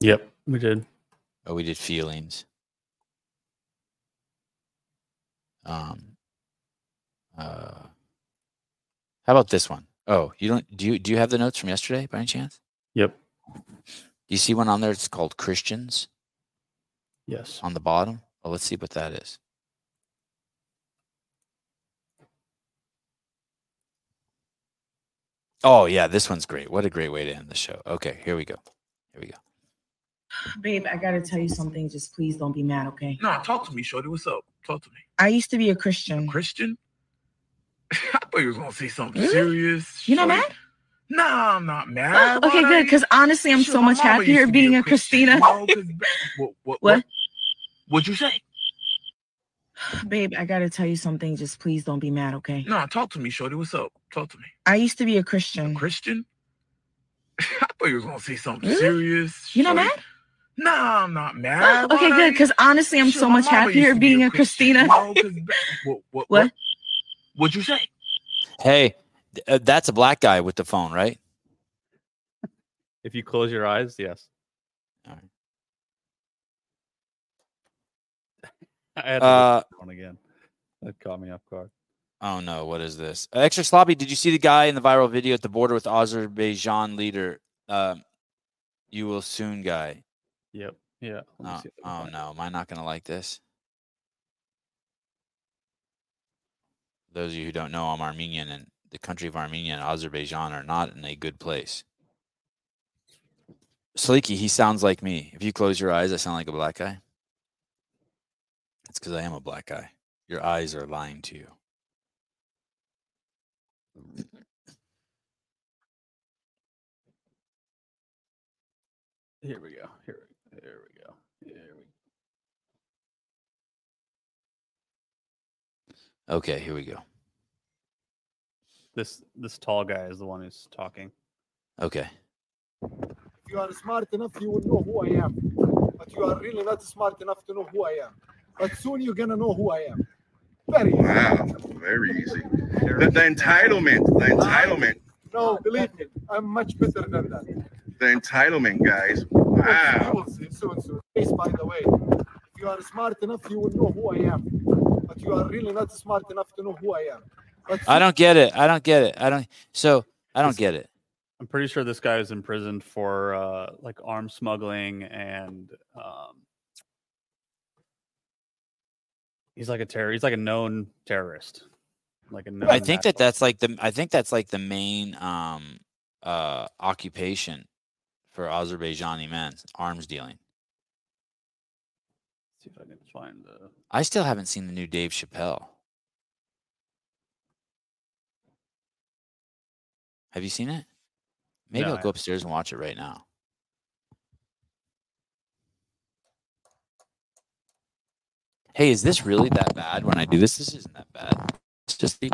Yep, we did. Oh, we did feelings. How about this one? Oh, you don't do you have the notes from yesterday by any chance? Yep. You see one on there? It's called Christians. Yes. On the bottom. Well, let's see what that is. Oh, yeah, this one's great. What a great way to end the show. Okay, here we go. Babe, I got to tell you something. Just please don't be mad, okay? No, talk to me, shorty. What's up? Talk to me. I used to be a Christian. A Christian? I thought you were going to say something really serious. You're not mad? No, I'm not mad. Okay, good, because honestly, I'm so much happier being a Christina. What? What'd you say? Babe, I got to tell you something. Just please don't be mad, okay? No, talk to me, shorty. What's up? Talk to me. I used to be a Christian. A Christian? I thought you were going to say something really serious. You're not mad? No, I'm not mad. Okay, good, because honestly, I'm so much happier being a Christina. What? What'd you say? Hey, that's a black guy with the phone, right? If you close your eyes, yes. All right. I had to look at one again. That caught me off guard. Oh no, what is this? Extra sloppy. Did you see the guy in the viral video at the border with Azerbaijan leader? You will soon, guy. Yep. Yeah. Oh no, am I not gonna like this? For those of you who don't know, I'm Armenian, and the country of Armenia and Azerbaijan are not in a good place. Saliki, he sounds like me. If you close your eyes, I sound like a black guy. It's because I am a black guy. Your eyes are lying to you. Here we go. Here we go. Okay, here we go. This tall guy is the one who's talking. Okay. If you are smart enough, you will know who I am. But you are really not smart enough to know who I am. But soon you're going to know who I am. Very easy. Wow, very easy. The entitlement. No, believe me, I'm much better than that. The entitlement, guys. Wow. You will see soon. Please, by the way, if you are smart enough, you will know who I am. But you are really not smart enough to know who I am. But I don't get it. I'm pretty sure this guy was imprisoned for like arms smuggling and... He's like a terror. He's like a known terrorist. I think that's like the main occupation for Azerbaijani men, arms dealing. Let's see if I can find the. I still haven't seen the new Dave Chappelle. Have you seen it? Maybe I'll go upstairs and watch it right now. Hey, is this really that bad when I do this? This isn't that bad. It's just the...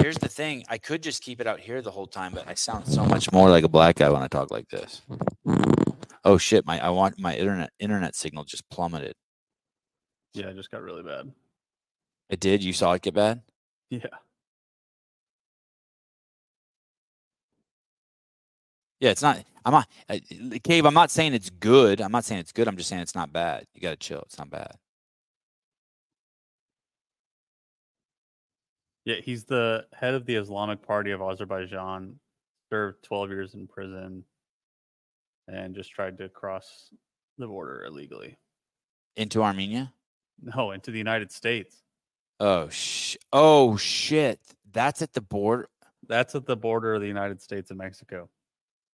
Here's the thing. I could just keep it out here the whole time, but I sound so much more like a black guy when I talk like this. Oh, shit. My internet signal just plummeted. Yeah, it just got really bad. It did? You saw it get bad? Yeah. Yeah, it's not. I'm not saying it's good. I'm just saying it's not bad. You gotta chill. It's not bad. Yeah, he's the head of the Islamic Party of Azerbaijan. Served 12 years in prison, and just tried to cross the border illegally into Armenia. No, into the United States. Oh shit! That's at the border. That's at the border of the United States and Mexico.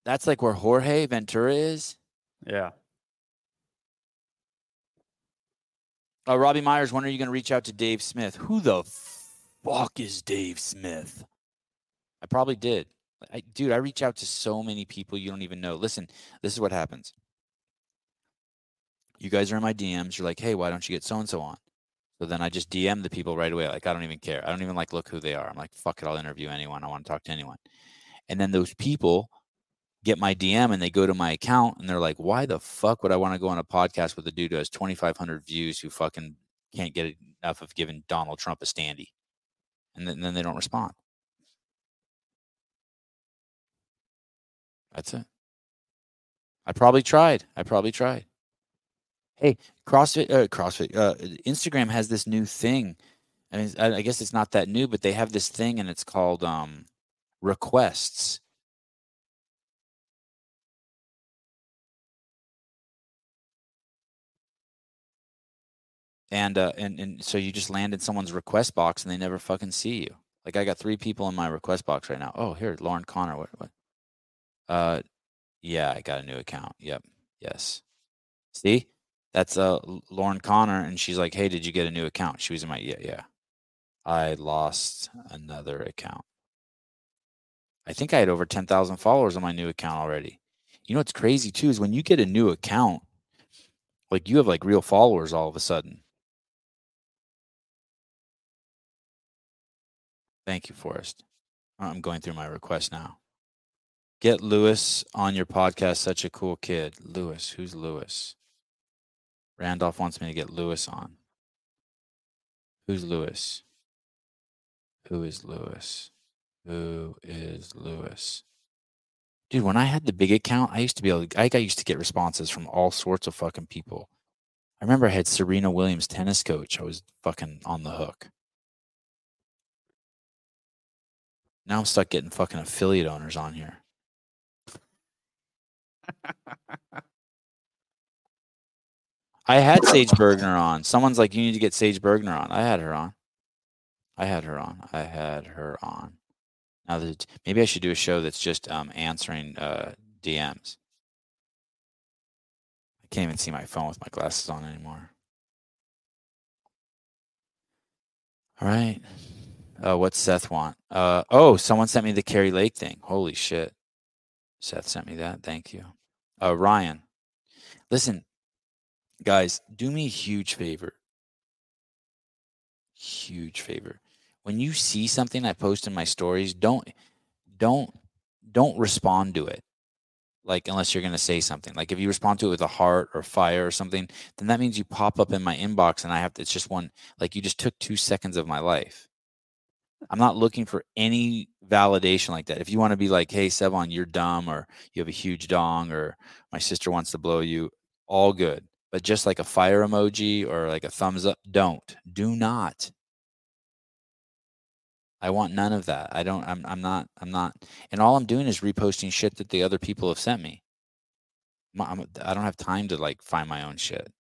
That's like where Jorge Ventura is? Yeah. Robbie Myers, when are you going to reach out to Dave Smith? Who the fuck is Dave Smith? I probably did. I reach out to so many people you don't even know. Listen, this is what happens. You guys are in my DMs. You're like, hey, why don't you get so-and-so on? So then I just DM the people right away. Like, I don't even care. I don't even like look who they are. I'm like, fuck it. I'll interview anyone. I want to talk to anyone. And then those people... get my DM and they go to my account and they're like, why the fuck would I want to go on a podcast with a dude who has 2,500 views who fucking can't get enough of giving Donald Trump a standee? And then they don't respond. That's it. I probably tried. Hey, Instagram has this new thing. I mean, I guess it's not that new, but they have this thing and it's called requests. And so you just land in someone's request box and they never fucking see you. Like, I got 3 people in my request box right now. Oh, here, Lauren Connor. What? Yeah, I got a new account. Yep. Yes. See, that's Lauren Connor. And she's like, hey, did you get a new account? She was in my, yeah. I lost another account. I think I had over 10,000 followers on my new account already. You know, what's crazy too, is when you get a new account, like you have like real followers all of a sudden. Thank you, Forrest. I'm going through my request now. Get Lewis on your podcast. Such a cool kid. Lewis. Who's Lewis? Randolph wants me to get Lewis on. Who's Lewis? Who is Lewis? Who is Lewis? Dude, when I had the big account, I used to get responses from all sorts of fucking people. I remember I had Serena Williams, tennis coach. I was fucking on the hook. Now I'm stuck getting fucking affiliate owners on here. I had Sage Bergner on. Someone's like, you need to get Sage Bergner on. I had her on. Now that maybe I should do a show that's just answering DMs. I can't even see my phone with my glasses on anymore. All right. What's Seth want? Someone sent me the Carrie Lake thing. Holy shit. Seth sent me that. Thank you. Ryan. Listen, guys, do me a huge favor. When you see something I post in my stories, don't respond to it. Like, unless you're going to say something. Like, if you respond to it with a heart or fire or something, then that means you pop up in my inbox and it's just one, like, you just took 2 seconds of my life. I'm not looking for any validation like that. If you want to be like, hey, Sevon, you're dumb, or you have a huge dong, or my sister wants to blow you, all good. But just like a fire emoji or like a thumbs up, do not. I want none of that. I'm not. And all I'm doing is reposting shit that the other people have sent me. I don't have time to like find my own shit.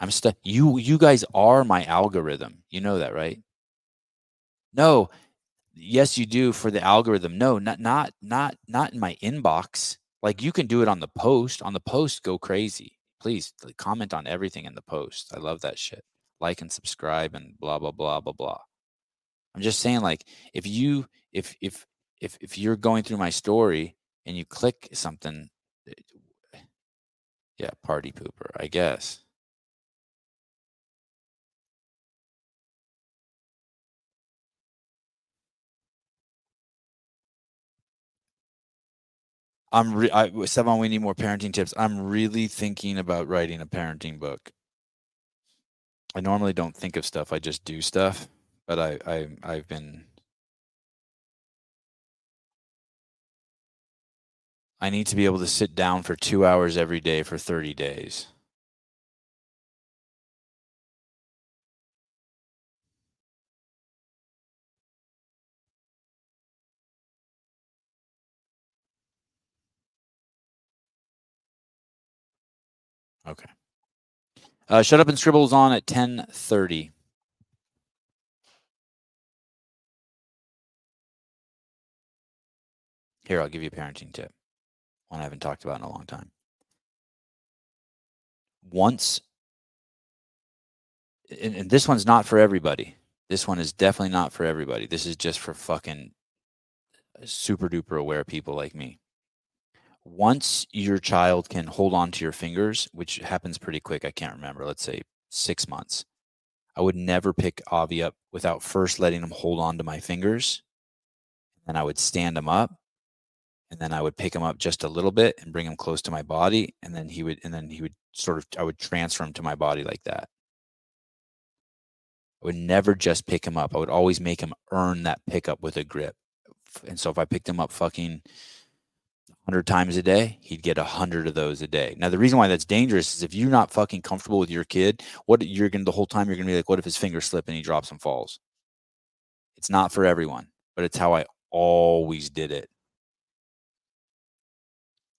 I'm stuck. You guys are my algorithm. You know that, right? No, yes, you do for the algorithm. No, not in my inbox. Like, you can do it on the post. On the post, go crazy. Please comment on everything in the post. I love that shit. Like and subscribe and blah blah blah blah blah. I'm just saying, like, if you're going through my story and you click something, yeah, party pooper, I guess. Sevon, we need more parenting tips. I'm really thinking about writing a parenting book. I normally don't think of stuff. I just do stuff, but I've been. I need to be able to sit down for 2 hours every day for 30 days. Okay. Shut Up and Scribbles on at 10:30. Here, I'll give you a parenting tip. One I haven't talked about in a long time. Once, and this one's not for everybody. This one is definitely not for everybody. This is just for fucking super duper aware people like me. Once your child can hold on to your fingers, which happens pretty quick, I can't remember, let's say 6 months, I would never pick Avi up without first letting him hold on to my fingers. Then I would stand him up. and then I would pick him up just a little bit and bring him close to my body, and then he would sort of, I would transfer him to my body like that. I would never just pick him up. I would always make him earn that pickup with a grip. And so if I picked him up fucking 100 times a day, he'd get 100 of those a day. Now, the reason why that's dangerous is if you're not fucking comfortable with your kid, the whole time you're going to be like, what if his fingers slip and he drops and falls? It's not for everyone, but it's how I always did it.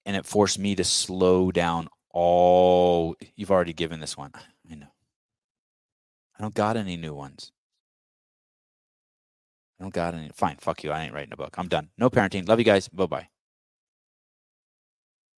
And it forced me to slow down all. You've already given this one. I know. I don't got any new ones. I don't got any. Fine. Fuck you. I ain't writing a book. I'm done. No parenting. Love you guys. Bye-bye.